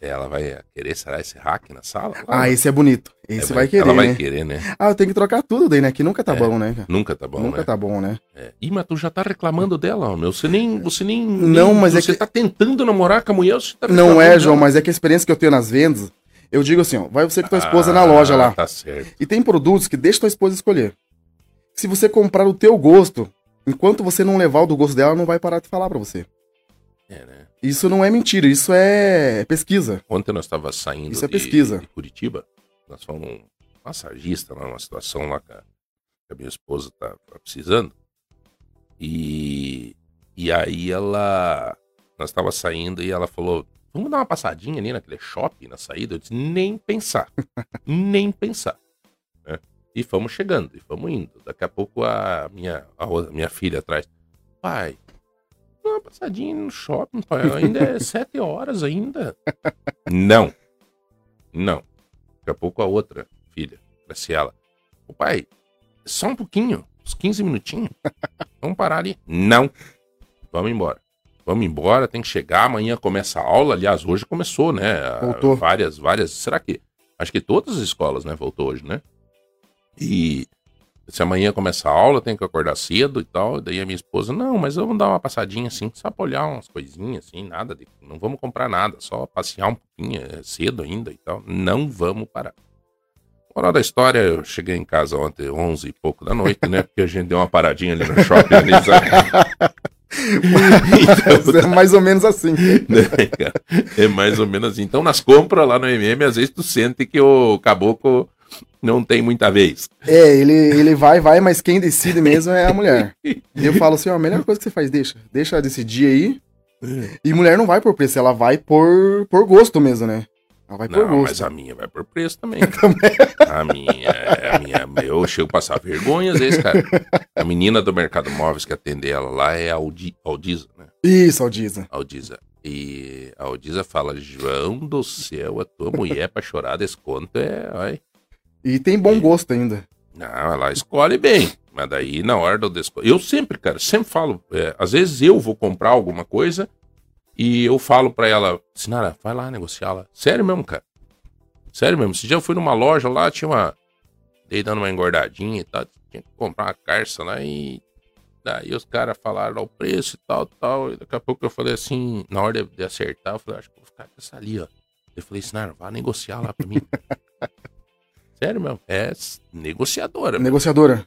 ela vai querer, será, esse hack na sala? Esse é bonito. Esse vai querer, ela vai querer, né? Eu tenho que trocar tudo daí, né? Que nunca tá bom, né? Nunca tá bom, nunca, né? Tá bom, né? Ih, mas tu já tá reclamando dela, meu. Você nem... Não, mas você tá tentando namorar com a mulher, você tá reclamando. Não é, João, dela. Mas é que a experiência que eu tenho nas vendas, eu digo assim, ó, vai você com tua esposa na loja lá. Tá certo. E tem produtos que deixa tua esposa escolher. Se você comprar o teu gosto... Enquanto você não levar o do gosto dela, ela não vai parar de falar pra você. Né? Isso não é mentira, isso é pesquisa. Ontem nós estávamos saindo de Curitiba, nós fomos um massagista lá, numa situação lá que a minha esposa tá precisando. E aí nós estávamos saindo e ela falou, vamos dar uma passadinha ali naquele shopping, na saída. Eu disse, nem pensar, nem pensar. E fomos chegando, e fomos indo. Daqui a pouco a minha filha atrás. Pai, dá uma passadinha no shopping, pai. Ainda é 7 horas ainda. Não. Daqui a pouco a outra filha, Graciela. Ô pai, só um pouquinho, uns 15 minutinhos. Vamos parar ali. Não. Vamos embora, tem que chegar. Amanhã começa a aula. Aliás, hoje começou, né? Voltou. Várias. Será que... Acho que todas as escolas, né? Voltou hoje, né? E se amanhã começa a aula, tem que acordar cedo e tal. Daí a minha esposa, não, mas vamos dar uma passadinha assim, só pra olhar umas coisinhas assim, nada, não vamos comprar nada, só passear um pouquinho, cedo ainda e tal. Não vamos parar. Moral da história, eu cheguei em casa ontem, 11 e pouco da noite, né? Porque a gente deu uma paradinha ali no shopping. Ali, então, é mais ou menos assim. Né, cara? É mais ou menos assim. Então nas compras lá no MM, às vezes tu sente que o caboclo... Não tem muita vez. Ele vai, mas quem decide mesmo é a mulher. E eu falo assim, ó, a melhor coisa que você faz, deixa ela decidir aí. E mulher não vai por preço, ela vai por gosto mesmo, né? Ela vai por gosto. Não, mas a minha vai por preço também. A minha, eu chego a passar vergonha às vezes, cara. A menina do Mercado Móveis que atende ela lá é a Aldiza, né? Isso, Aldiza. E a Aldiza fala, João do céu, a tua mulher pra chorar desconto ai. E tem bom gosto ainda. Não, ela escolhe bem. Mas daí, na hora do desconto... Eu sempre, cara, sempre falo... às vezes eu vou comprar alguma coisa e eu falo pra ela... Sinara, vai lá negociar lá. Sério mesmo, cara. Sério mesmo. Esse dia eu fui numa loja lá, tinha uma... Dei dando uma engordadinha e tal. Tinha que comprar uma carça lá e... Daí os caras falaram o preço e tal. E daqui a pouco eu falei assim... Na hora de acertar, eu falei... Acho que vou ficar com essa ali, ó. Eu falei, Sinara, vai negociar lá pra mim. Sério mesmo, é negociadora. Negociadora. Mano.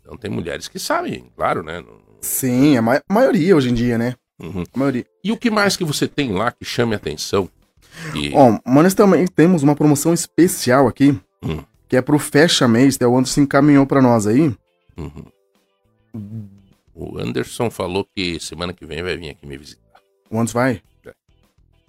Então tem mulheres que sabem, claro, né? Sim, a maioria hoje em dia, né? Uhum. A maioria. E o que mais que você tem lá que chame a atenção? Mas nós também temos uma promoção especial aqui, que é pro Fecha Mês, o Anderson encaminhou pra nós aí. Uhum. O Anderson falou que semana que vem vai vir aqui me visitar. O Anderson vai?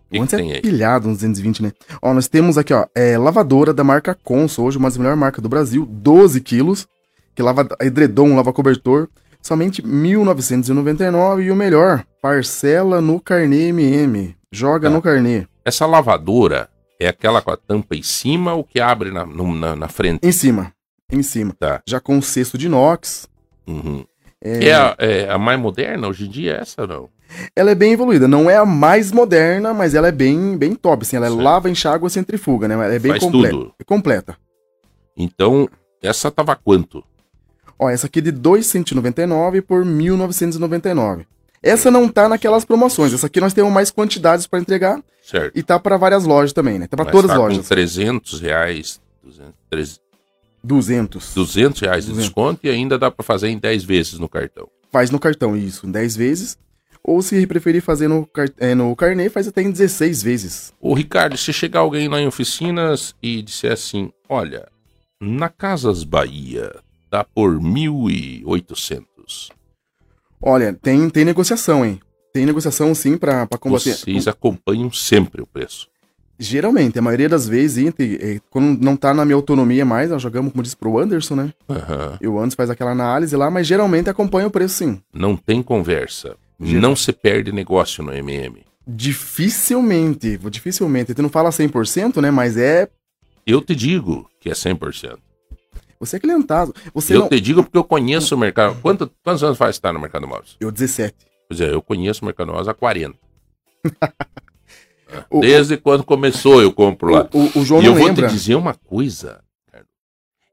Antes é pilhado nos 220, né? Ó, nós temos aqui, ó, lavadora da marca Consul, hoje uma das melhores marcas do Brasil, 12 quilos, que lava edredom, lava cobertor, somente R$ 1.999, e o melhor, parcela no carnê MM, joga no carnê. Essa lavadora é aquela com a tampa em cima ou que abre na frente? Em cima, tá. Já com um cesto de inox. Uhum. É a mais moderna hoje em dia, essa não? Ela é bem evoluída, não é a mais moderna, mas ela é bem top, assim, ela é lava, enxágua, centrifuga, né? Ela é bem completa. Então, essa tava quanto? Ó, essa aqui é de R$ 2.199 por R$ 1.999. Essa não tá naquelas promoções, essa aqui nós temos mais quantidades para entregar. Certo. E tá para várias lojas também, né? Tá para todas as lojas. Com R$300, 200 reais de desconto, e ainda dá para fazer em 10 vezes no cartão. Faz no cartão, isso, em 10 vezes. Ou se preferir fazer no carnê, faz até em 16 vezes. Ô Ricardo, se chegar alguém lá em oficinas e disser assim, olha, na Casas Bahia tá por 1.800. Olha, tem negociação, hein? Tem negociação sim pra combater. Vocês acompanham sempre o preço? Geralmente, a maioria das vezes, quando não tá na minha autonomia mais, nós jogamos, como disse, pro Anderson, né? Uhum. E o Anderson faz aquela análise lá, mas geralmente acompanha o preço sim. Não tem conversa. Não se perde negócio no MM. Dificilmente. Tu não fala 100%, né? Mas é... Eu te digo que é 100%. Você é clientado. Te digo porque eu conheço o mercado. Quantos anos faz que tá no Mercado Móveis? Eu, 17. Pois é, eu conheço o Mercado Móveis há 40. Desde quando começou eu compro lá. O João não lembra. E eu vou te dizer uma coisa, cara.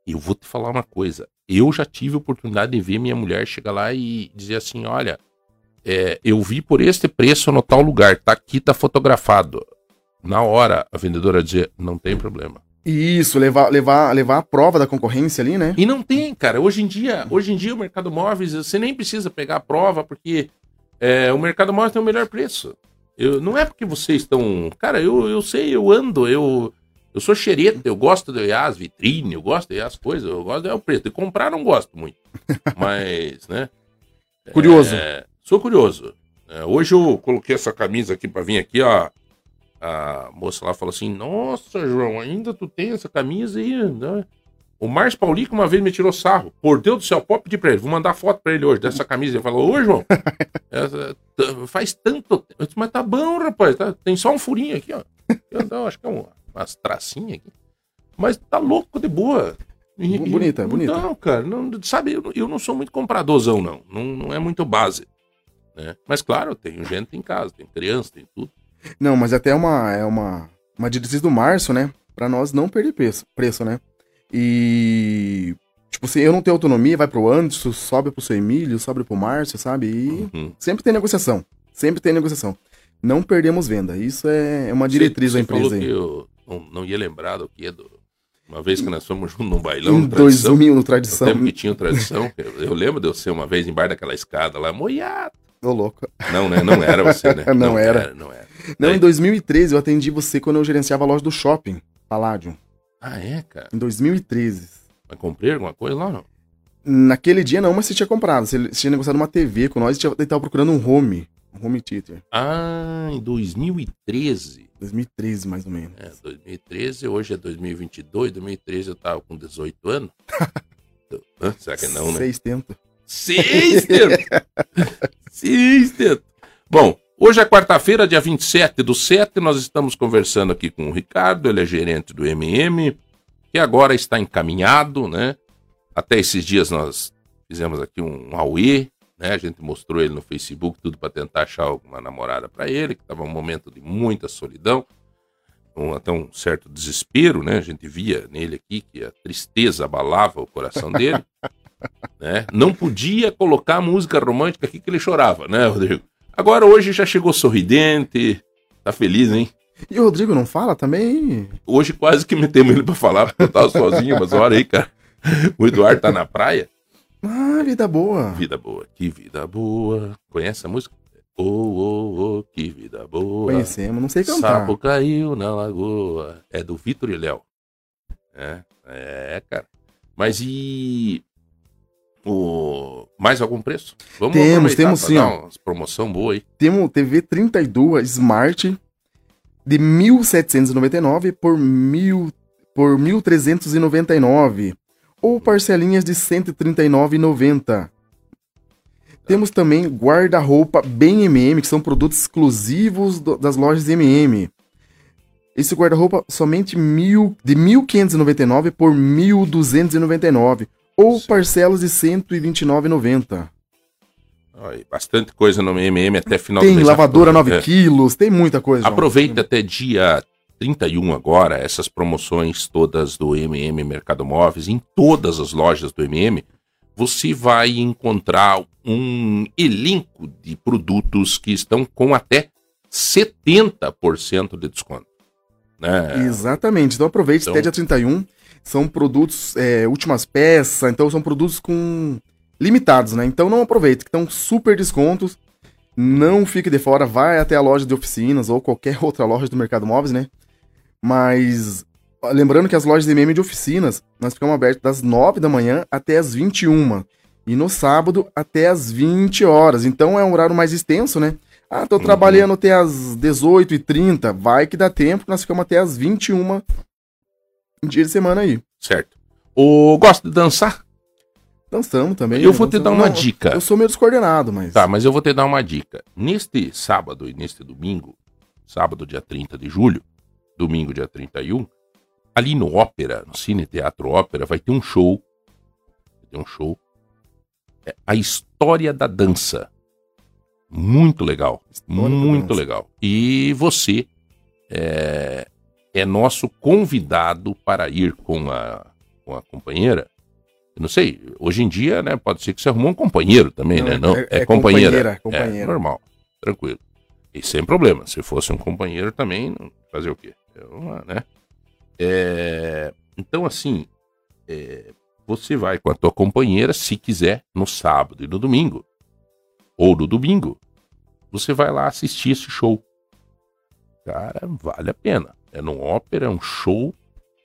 Eu vou te falar uma coisa. Eu já tive a oportunidade de ver minha mulher chegar lá e dizer assim, olha... eu vi por este preço no tal lugar, tá aqui, tá fotografado. Na hora, a vendedora dizia, não tem problema. Isso, levar a prova da concorrência ali, né? E não tem, cara. Hoje em dia o Mercado Móveis, você nem precisa pegar a prova, porque o Mercado Móveis tem o melhor preço. Não é porque vocês estão... Cara, eu sei, eu ando, eu sou xereta, eu gosto de olhar as vitrines, eu gosto de olhar as coisas, eu gosto de olhar o preço. De comprar não gosto muito, mas, né? Curioso. Sou curioso. Hoje eu coloquei essa camisa aqui pra vir aqui, ó. A moça lá falou assim, nossa, João, ainda tu tem essa camisa aí? Né? O Márcio Paulico uma vez me tirou sarro. Por Deus do céu, pode pedir pra ele. Vou mandar foto pra ele hoje dessa camisa. Ele falou, ô, João, faz tanto tempo. Eu disse, mas tá bom, rapaz. Tá... Tem só um furinho aqui, ó. Eu acho que é umas tracinhas aqui. Mas tá louco de boa. Bonita. Não, cara, não, sabe, eu não sou muito compradorzão, não é muito base. Né? Mas claro, eu tenho gente em casa, tem criança, tem tudo. Não, mas até é uma diretriz do Márcio, né? Pra nós não perder preço, né? E tipo assim, eu não tenho autonomia, vai pro Anderson, sobe pro seu Emílio, sobe pro Márcio, sabe? E sempre tem negociação. Não perdemos venda, isso é uma diretriz da empresa. Falou aí. Que eu não ia lembrar do que é do... Uma vez que nós fomos num bailão, em 2000, no Tradição. No tempo que tinha Tradição, eu lembro de eu ser uma vez embaixo daquela escada lá, moiado. Tô louco. Não, né? Não era você, né? Não era. Não, em 2013 eu atendi você quando eu gerenciava a loja do shopping, Paládio. Ah, é, cara? Em 2013. Mas comprei alguma coisa lá, não? Naquele dia não, mas você tinha comprado. Você tinha negociado uma TV com nós e estava procurando um home theater. Ah, em 2013. 2013, mais ou menos. 2013, hoje é 2022. 2013 eu tava com 18 anos. Será que não, né? 600. Bom, hoje é quarta-feira, dia 27/7. Nós estamos conversando aqui com o Ricardo. Ele é gerente do MM, que agora está encaminhado, né? Até esses dias nós fizemos aqui um auê, né? A gente mostrou ele no Facebook, tudo para tentar achar alguma namorada para ele, que estava um momento de muita solidão, até um certo desespero, né? A gente via nele aqui que a tristeza abalava o coração dele. Né? Não podia colocar música romântica aqui que ele chorava, né, Rodrigo? Agora hoje já chegou sorridente, tá feliz, hein? E o Rodrigo não fala também, hein? Hoje quase que metemos ele pra falar, porque eu tava sozinho, mas olha aí, cara. O Eduardo tá na praia. Ah, vida boa. Vida boa, que vida boa. Conhece a música? Que vida boa. Conhecemos, não sei cantar. Sapo caiu na lagoa. É do Vitor e Léo. É, cara. Mas e... Mais algum preço? Vamos temos sim, ó. Promoção boa aí. Temos TV 32 Smart de 1.799 por 1.399 ou parcelinhas de 139,90. Temos também guarda-roupa bem MM, que são produtos exclusivos das lojas MM. Esse guarda-roupa somente de 1.599 por 1.299. Ou parcelas de R$ 129,90. Bastante coisa no MM até final do mês. Tem lavadora 9 quilos, tem muita coisa. Aproveita até dia 31 agora, essas promoções todas do MM Mercado Móveis. Em todas as lojas do MM, você vai encontrar um elenco de produtos que estão com até 70% de desconto. Né? Exatamente, então aproveite até dia 31. São produtos, últimas peças, então são produtos com... limitados, né? Então não aproveita, que estão super descontos. Não fique de fora, vai até a loja de oficinas ou qualquer outra loja do Mercado Móveis, né? Mas lembrando que as lojas de MM de oficinas, nós ficamos abertos das 9 da manhã até as 21. E no sábado até as 20 horas. Então é um horário mais extenso, né? Ah, tô trabalhando até as 18h30. Vai que dá tempo, que nós ficamos até as 21 em dia de semana aí. Certo. Gosta de dançar? Dançamos também. Eu vou te dar uma dica. Eu sou meio descoordenado, mas... Tá, mas eu vou te dar uma dica. Neste sábado e neste domingo, sábado dia 30 de julho, domingo dia 31, ali no Ópera, no Cine Teatro Ópera, vai ter um show. Vai ter um show. É a história da dança. Muito legal. Muito legal. E você é nosso convidado para ir com a companheira. Eu não sei, hoje em dia, né, pode ser que você arrumou um companheiro também, não, né? Não, é companheira. É normal, tranquilo. E sem problema, se fosse um companheiro também, fazer o quê? Então, assim, você vai com a tua companheira, se quiser, no sábado e no domingo, ou no domingo, você vai lá assistir esse show. Cara, vale a pena. É num ópera, é um show,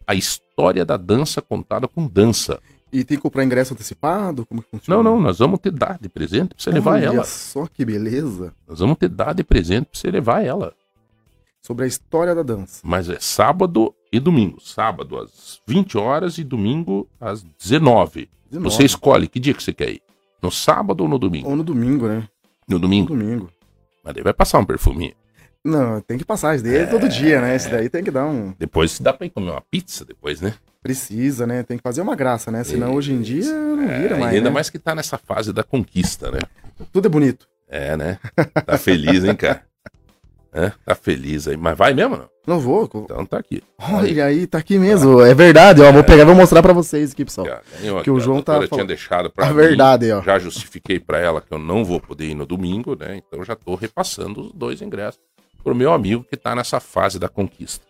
a história da dança contada com dança. E tem que comprar ingresso antecipado? Como que funciona? Não, nós vamos te dar de presente pra você levar ela. Olha só que beleza. Nós vamos te dar de presente pra você levar ela. Sobre a história da dança. Mas é sábado e domingo. Sábado às 20 horas e domingo às 19. Você escolhe que dia que você quer ir. No sábado ou no domingo? Ou no domingo, né? No domingo? No domingo. Mas daí vai passar um perfuminho. Não, tem que passar. Isso daí é todo dia, né? Isso daí tem que dar um... Depois dá pra ir comer uma pizza depois, né? Precisa, né? Tem que fazer uma graça, né? Senão hoje em dia não vira mais. Ainda mais que tá nessa fase da conquista, né? Tudo é bonito. É, né? Tá feliz, hein, cara? Tá feliz aí. Mas vai mesmo, não? Não vou. Então tá aqui. Olha aí, tá aqui mesmo. É verdade, ó. Vou pegar e vou mostrar pra vocês aqui, pessoal. Que o João tá falando. Eu tinha deixado pra mim. É verdade, ó. Já justifiquei pra ela que eu não vou poder ir no domingo, né? Então já tô repassando os dois ingressos pro meu amigo que tá nessa fase da conquista.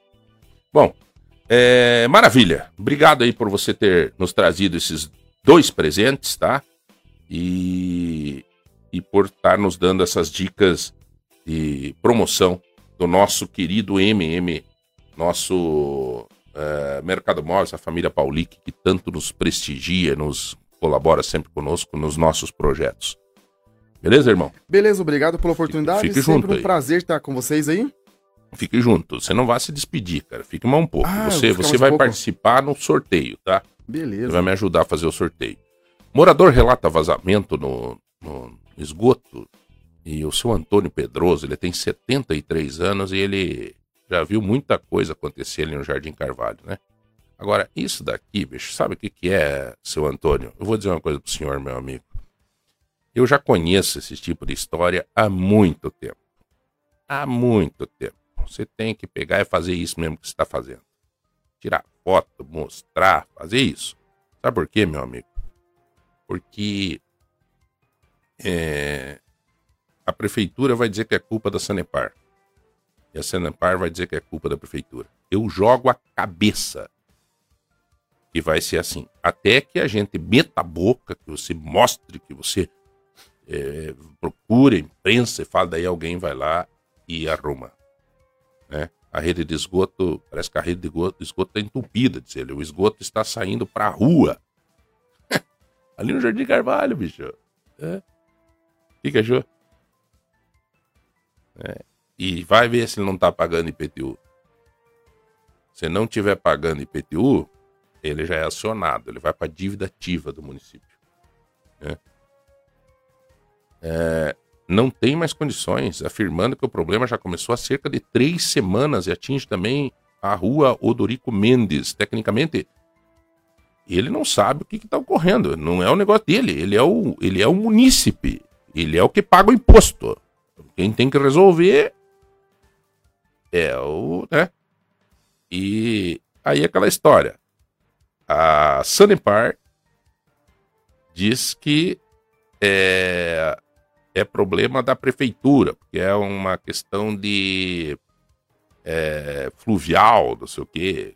Bom... maravilha, obrigado aí por você ter nos trazido esses dois presentes, tá? E por estar nos dando essas dicas de promoção do nosso querido MM, nosso Mercado Móveis, a família Paulic, que tanto nos prestigia, nos colabora sempre conosco nos nossos projetos. Beleza, irmão? Beleza, obrigado pela oportunidade, fique sempre junto, um prazer estar com vocês aí. Fique junto, você não vai se despedir, cara. Fique mais um pouco. Você vai participar no sorteio, tá? Beleza. Você vai me ajudar a fazer o sorteio. Morador relata vazamento no esgoto. E o seu Antônio Pedroso, ele tem 73 anos e ele já viu muita coisa acontecer ali no Jardim Carvalho, né? Agora, isso daqui, bicho, sabe o que é, seu Antônio? Eu vou dizer uma coisa pro senhor, meu amigo. Eu já conheço esse tipo de história há muito tempo. Há muito tempo. Você tem que pegar e fazer isso mesmo que você está fazendo. Tirar foto, mostrar, fazer isso. Sabe por quê, meu amigo? Porque a prefeitura vai dizer que é culpa da Sanepar. E a Sanepar vai dizer que é culpa da prefeitura. Eu jogo a cabeça que vai ser assim. Até que a gente meta a boca, que você mostre, que você procure a imprensa e fala, daí alguém vai lá e arruma. Né? A rede de esgoto, parece que a rede de esgoto está entupida, diz ele. O esgoto está saindo para a rua. Ali no Jardim Carvalho, bicho. O que achou? E vai ver se ele não está pagando IPTU. Se não estiver pagando IPTU, ele já é acionado. Ele vai para a dívida ativa do município. Não tem mais condições, afirmando que o problema já começou há cerca de 3 semanas e atinge também a rua Odorico Mendes. Tecnicamente, ele não sabe o que está ocorrendo. Não é o negócio dele, ele é o munícipe. Ele é o que paga o imposto. Quem tem que resolver é o, né? E aí aquela história. A Sanepar diz que é problema da prefeitura, porque é uma questão de fluvial, não sei o quê.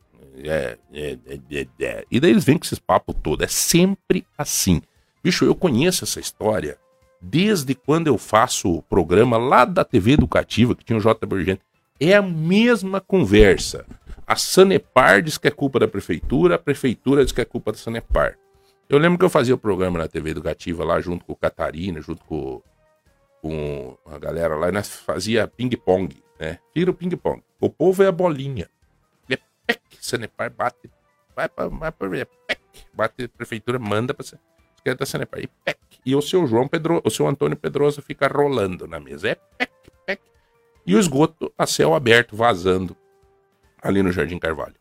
E daí eles vêm com esses papos todos. É sempre assim. Bicho, eu conheço essa história desde quando eu faço o programa lá da TV Educativa, que tinha o J. Bergente. É a mesma conversa. A Sanepar diz que é culpa da prefeitura, a prefeitura diz que é culpa da Sanepar. Eu lembro que eu fazia o programa na TV Educativa lá junto com o Catarina, junto com a galera lá, e nós fazia ping-pong, né? Tira o ping-pong. O povo é a bolinha. É pec, Sanepar bate, vai pra pec, bate, a prefeitura manda pra esquerda da Sanepar. E pec. E o seu João Pedro, o seu Antônio Pedroso fica rolando na mesa. É pec, pec. E o esgoto a céu aberto, vazando ali no Jardim Carvalho.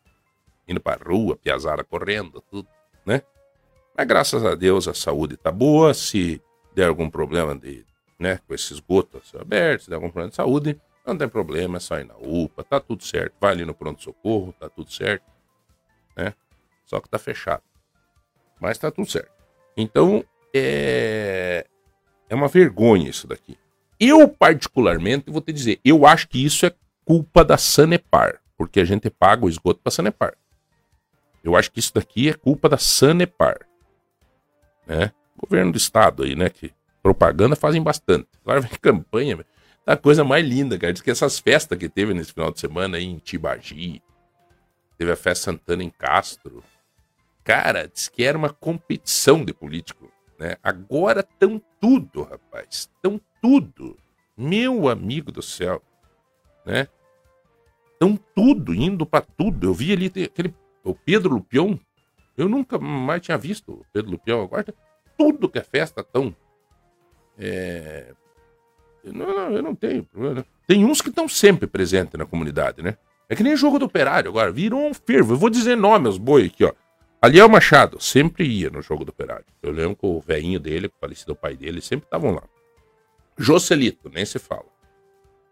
Indo pra rua, piazada correndo, tudo, né? Mas graças a Deus a saúde tá boa. Se der algum problema de, né, com esses esgotos abertos, se der algum problema de saúde, não tem problema, é só ir na UPA, tá tudo certo. Vai ali no pronto-socorro, tá tudo certo, né? Só que tá fechado. Mas tá tudo certo. Então, é uma vergonha isso daqui. Eu, particularmente, vou te dizer, eu acho que isso é culpa da Sanepar, porque a gente paga o esgoto pra Sanepar. Eu acho que isso daqui é culpa da Sanepar. Né? Governo do estado aí, né? Que propaganda fazem bastante. Agora vem campanha, velho. Tá a coisa mais linda, cara. Diz que essas festas que teve nesse final de semana aí em Tibagi, teve a festa Santana em Castro. Cara, diz que era uma competição de político, né? Agora tão tudo, rapaz. Tão tudo. Meu amigo do céu, né? Tão tudo, indo pra tudo. Eu vi ali aquele, o Pedro Lupion. Eu nunca mais tinha visto o Pedro Lupião. Agora, tudo que é festa tão... Eu não tenho problema. Não. Tem uns que estão sempre presentes na comunidade, né? É que nem jogo do Operário agora. Virou um fervo. Eu vou dizer nome aos boi aqui, ó. Aliel Machado sempre ia no jogo do Operário. Eu lembro que o velhinho dele, o falecido pai dele, sempre estavam lá. Joselito, nem se fala.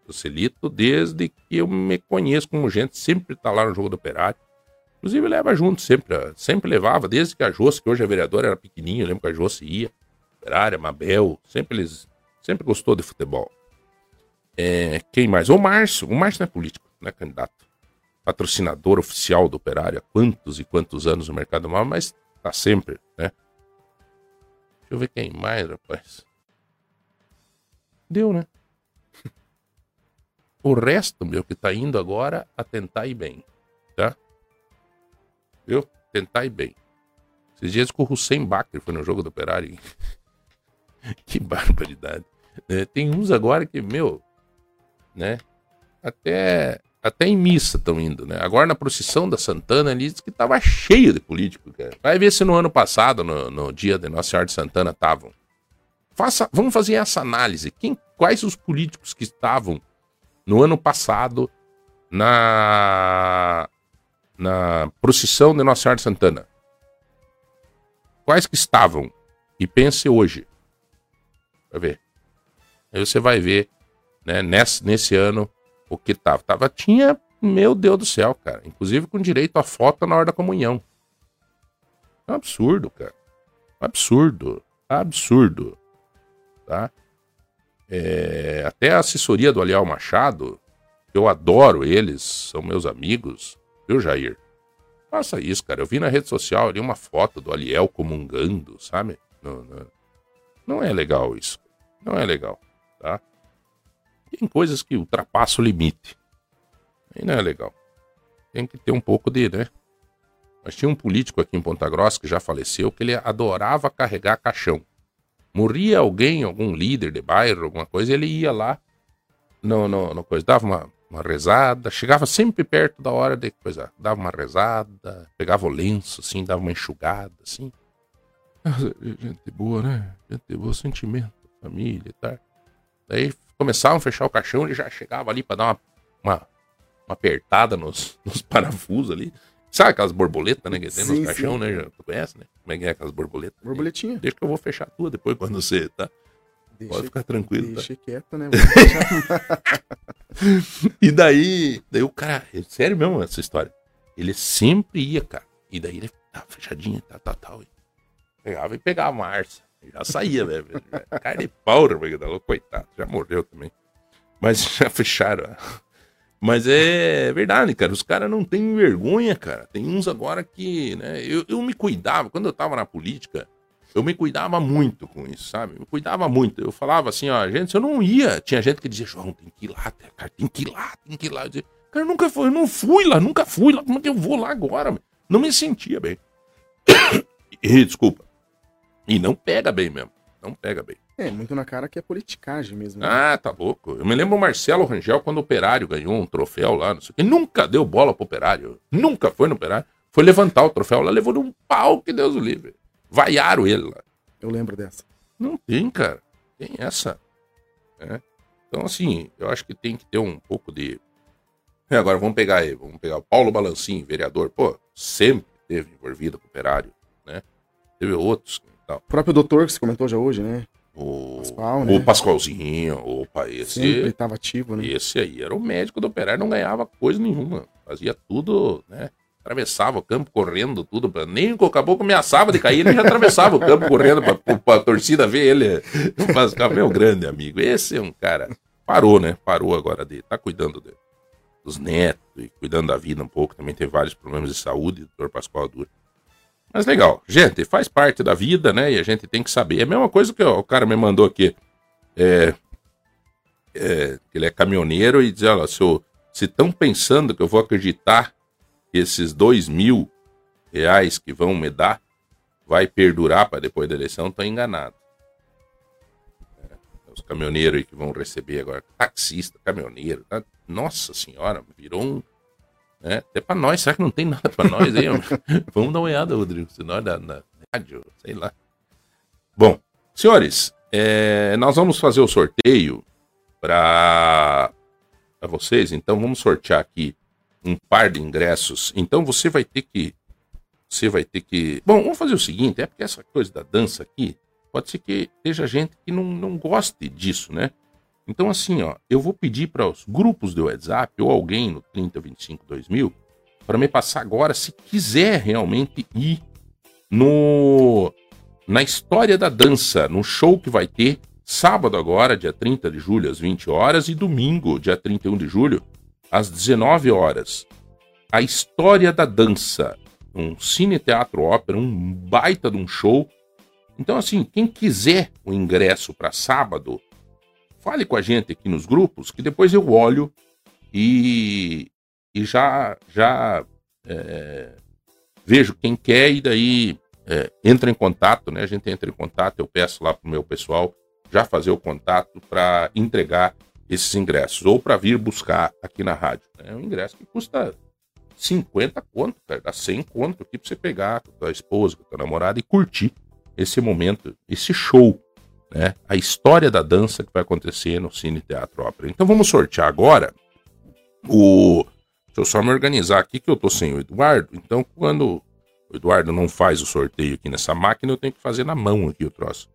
Joselito, desde que eu me conheço como gente, sempre tá lá no jogo do Operário. Inclusive leva junto, sempre levava, desde que a Josi, que hoje é vereadora, era pequenininha, eu lembro que a Josi ia, Operária, Mabel, sempre gostou de futebol. Quem mais? O Márcio não é político, não é candidato. Patrocinador oficial do Operário há quantos e quantos anos no mercado mal, mas tá sempre, né? Deixa eu ver quem mais, rapaz. Deu, né? O resto, meu, que tá indo agora a tentar ir bem, tá? Eu tentar ir bem. Esses dias que o Hussein Bacri foi no jogo do Operário. Que barbaridade. Tem uns agora que, meu, né? Até em missa estão indo, né? Agora na procissão da Santana ali, diz que tava cheio de político, cara. Vai ver se no ano passado, no dia de Nossa Senhora de Santana, estavam. Vamos fazer essa análise. Quais os políticos que estavam no ano passado na procissão de Nossa Senhora de Santana? Quais que estavam? E pense hoje. Vai ver. Aí você vai ver, né, nesse ano, o que tava. Tinha, meu Deus do céu, cara. Inclusive com direito à foto na hora da comunhão. É um absurdo, cara. Absurdo. Tá? Até a assessoria do Aliel Machado, eu adoro eles, são meus amigos. Viu, Jair? Faça isso, cara. Eu vi na rede social ali uma foto do Aliel comungando, sabe? Não é legal isso. Não é legal, tá? Tem coisas que ultrapassam o limite. Aí não é legal. Tem que ter um pouco de, né? Mas tinha um político aqui em Ponta Grossa que já faleceu, que ele adorava carregar caixão. Morria alguém, algum líder de bairro, alguma coisa, ele ia lá, dava uma rezada, chegava sempre perto da hora de coisa, dava uma rezada, pegava o lenço, assim, dava uma enxugada, assim. Gente boa, né? Gente boa, sentimento, família e tal. Daí começavam a fechar o caixão, ele já chegava ali pra dar uma apertada nos parafusos ali. Sabe aquelas borboletas, né, que tem nos caixão, né? Já, tu conhece, né? Como é que é aquelas borboletas? Borboletinha. Deixa que eu vou fechar tua depois quando você, tá? Deixa, pode ficar tranquilo. Deixa tá? Quieto, né? E daí o cara, sério mesmo essa história. Ele sempre ia, cara. E daí ele tava fechadinho, tal. Pegava e pegava a Márcia. Já saía, velho. Cara de pau, coitado. Já morreu também. Mas já fecharam. Mas é verdade, cara. Os caras não têm vergonha, cara. Tem uns agora que, né? Eu me cuidava. Quando eu tava na política, eu me cuidava muito com isso, sabe? Me cuidava muito. Eu falava assim, ó, gente, se eu não ia. Tinha gente que dizia, João, tem que ir lá, cara, tem que ir lá. Eu dizia, cara, eu nunca fui lá. Como é que eu vou lá agora? Meu? Não me sentia bem. Desculpa. E não pega bem mesmo. Não pega bem. É, muito na cara que é politicagem mesmo. Né? Ah, tá louco. Eu me lembro o Marcelo Rangel, quando o Operário ganhou um troféu lá, não sei o quê. Nunca deu bola pro Operário. Nunca foi no Operário. Foi levantar o troféu lá, levou num pau que Deus o livre. Vaiaram ele lá. Eu lembro dessa. Não tem, cara. Tem essa. É. Então, assim, eu acho que tem que ter um pouco de... E agora vamos pegar aí. Vamos pegar o Paulo Balancim, vereador. Pô, sempre teve envolvido com o Operário, né? Teve outros. Tal. O próprio doutor que você comentou já hoje, né? O Pascoal, né? O Pascoalzinho, opa, esse... Sempre estava ativo, né? Esse aí era o médico do Operário, não ganhava coisa nenhuma. Fazia tudo, né? Atravessava o campo correndo, tudo. Pra... Nem o caboclo ameaçava de cair, ele já atravessava o campo correndo pra torcida ver ele. Mas, meu grande amigo, esse é um cara... Parou, né? Parou agora dele. Tá cuidando dele. Dos netos e cuidando da vida um pouco. Também teve vários problemas de saúde, o doutor Pascoal Dura. Mas legal, gente, faz parte da vida, né? E a gente tem que saber. É a mesma coisa que ó, o cara me mandou aqui. Ele é caminhoneiro e diz, olha, se estão pensando que eu vou acreditar que esses 2.000 reais que vão me dar vai perdurar para depois da eleição, estão enganados. Os caminhoneiros aí que vão receber agora, taxista, caminhoneiro, tá? Nossa senhora, virou um... É, até pra nós, será que não tem nada pra nós aí? Vamos dar uma olhada, Rodrigo, se nós na rádio, sei lá. Bom, senhores, nós vamos fazer o sorteio pra vocês, então vamos sortear aqui um par de ingressos. Então você vai ter que... Bom, vamos fazer o seguinte, é porque essa coisa da dança aqui, pode ser que seja gente que não goste disso, né? Então, assim, ó, eu vou pedir para os grupos do WhatsApp ou alguém no 3025-2000 para me passar agora, se quiser realmente ir na história da dança, no show que vai ter sábado agora, dia 30 de julho, às 20 horas, e domingo, dia 31 de julho, às 19 horas. A história da dança, um Cine Teatro Ópera, um baita de um show. Então, assim, quem quiser o ingresso para sábado, fale com a gente aqui nos grupos, que depois eu olho e já vejo quem quer e daí entra em contato, né? A gente entra em contato, eu peço lá pro meu pessoal já fazer o contato para entregar esses ingressos ou para vir buscar aqui na rádio. É um ingresso que custa 50 conto, cara, dá 100 conto aqui para você pegar com a tua esposa, com a tua namorada e curtir esse momento, esse show. Né? A história da dança que vai acontecer no Cine Teatro Ópera. Então vamos sortear agora o... Deixa eu só me organizar aqui que eu tô sem o Eduardo. Então quando o Eduardo não faz o sorteio aqui nessa máquina, eu tenho que fazer na mão aqui o troço.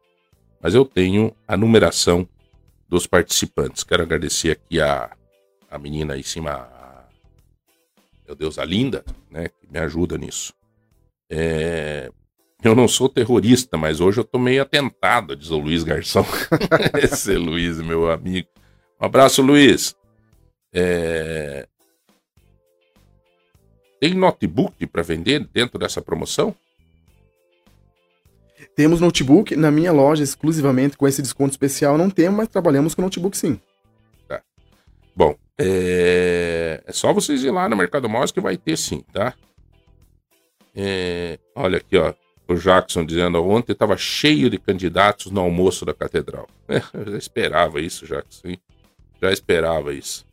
Mas eu tenho a numeração dos participantes. Quero agradecer aqui a menina aí em cima, meu Deus, a Linda, né? Que me ajuda nisso. Eu não sou terrorista, mas hoje eu tô meio atentado, diz o Luiz Garçom. Esse é Luiz, meu amigo. Um abraço, Luiz. Tem notebook para vender dentro dessa promoção? Temos notebook na minha loja exclusivamente com esse desconto especial. Não temos, mas trabalhamos com notebook sim. Tá. Bom, é só vocês ir lá no Mercado Móveis que vai ter sim, tá? Olha aqui, ó. O Jackson dizendo, ontem estava cheio de candidatos no almoço da catedral. Eu já esperava isso, Jackson. Hein? Já esperava isso.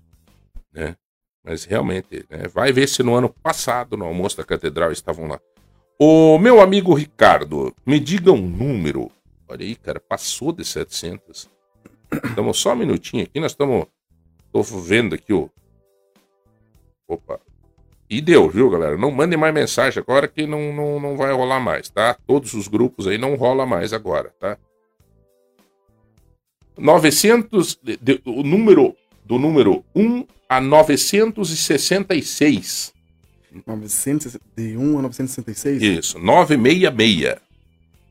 Né? Mas realmente, né? Vai ver se no ano passado, no almoço da catedral, estavam lá. Ô, meu amigo Ricardo, me diga um número. Olha aí, cara, passou de 700. Estamos só um minutinho aqui, nós estamos... Tô vendo aqui o... Opa. E deu, viu, galera? Não mandem mais mensagem agora que não vai rolar mais, tá? Todos os grupos aí não rola mais agora, tá? 900, o número do número 1 a 966. 900, de 1 a 966? Isso, 966.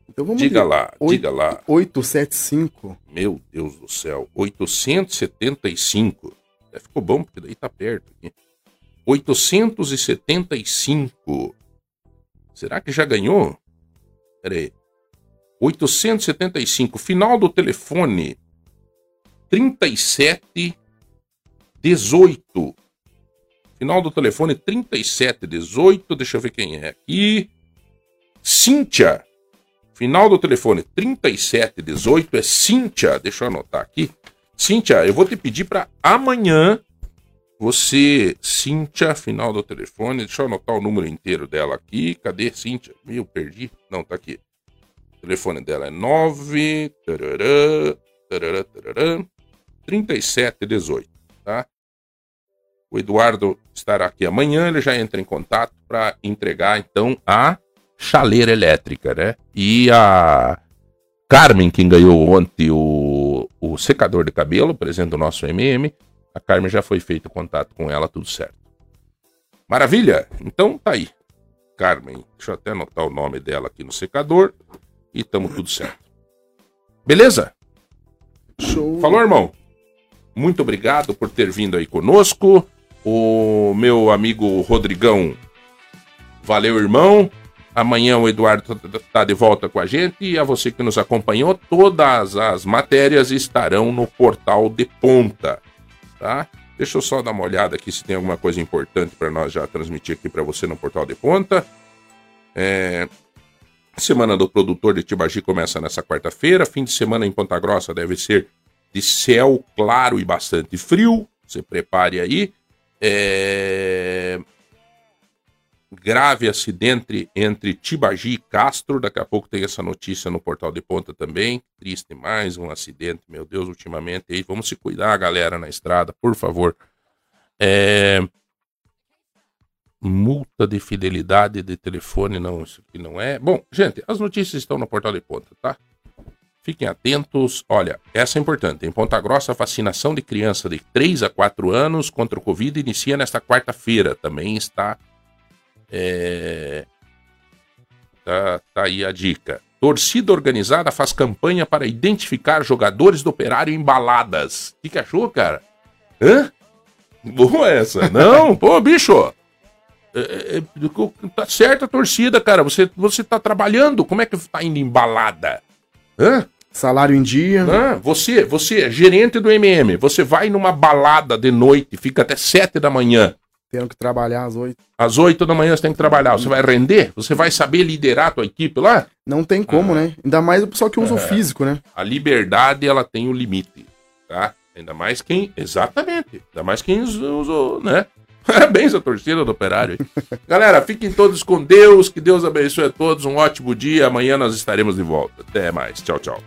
Então vamos diga ver. Lá, 8, diga lá. 875. Meu Deus do céu, 875. É, ficou bom, porque daí tá perto. 875. Será que já ganhou? Pera aí. 875, final do telefone 3718. Final do telefone 3718, deixa eu ver quem é aqui. Cíntia. Final do telefone 3718 é Cíntia, deixa eu anotar aqui. Cíntia, eu vou te pedir para amanhã você, Cíntia, final do telefone, deixa eu anotar o número inteiro dela aqui. Cadê Cíntia? Eu perdi. Não, tá aqui. O telefone dela é 9 tarará, tarará, tarará, 3718, tá? O Eduardo estará aqui amanhã, ele já entra em contato para entregar, então, a chaleira elétrica, né? E a Carmen, quem ganhou ontem o secador de cabelo, presente do nosso MM, a Carmen já foi feito contato com ela, tudo certo. Maravilha? Então, tá aí. Carmen, deixa eu até anotar o nome dela aqui no secador. E tamo tudo certo. Beleza? Show. Falou, irmão. Muito obrigado por ter vindo aí conosco. O meu amigo Rodrigão, valeu, irmão. Amanhã o Eduardo tá de volta com a gente. E a você que nos acompanhou, todas as matérias estarão no portal de ponta, tá? Deixa eu só dar uma olhada aqui se tem alguma coisa importante para nós já transmitir aqui para você no portal de ponta. Semana do Produtor de Tibagi começa nessa quarta-feira. Fim de semana em Ponta Grossa deve ser de céu claro e bastante frio. Se prepare aí. Grave acidente entre Tibagi e Castro. Daqui a pouco tem essa notícia no Portal de Ponta também. Triste, mais um acidente. Meu Deus, ultimamente. E aí, vamos se cuidar, galera, na estrada, por favor. Multa de fidelidade de telefone, não, isso aqui não é. Bom, gente, as notícias estão no Portal de Ponta, tá? Fiquem atentos. Olha, essa é importante. Em Ponta Grossa, a vacinação de criança de 3 a 4 anos contra o Covid inicia nesta quarta-feira. Também está... Tá aí a dica. Torcida organizada faz campanha para identificar jogadores do Operário em baladas. O que que achou, cara? Hã? Boa essa. Não? Pô, bicho... tá certa a torcida, cara. Você tá trabalhando. Como é que tá indo em balada? Hã? Salário em dia. Hã? Você é gerente do MM. Você vai numa balada de noite, fica até 7 da manhã. Tenho que trabalhar às 8. Às 8 da manhã você tem que trabalhar. Você vai render? Você vai saber liderar a tua equipe lá? Não tem como, né? Ainda mais o pessoal que usa o físico, né? A liberdade, ela tem um limite, tá? Ainda mais quem... Exatamente. Ainda mais quem usou, né? Parabéns à torcida do Operário. Galera, fiquem todos com Deus. Que Deus abençoe a todos. Um ótimo dia. Amanhã nós estaremos de volta. Até mais. Tchau, tchau.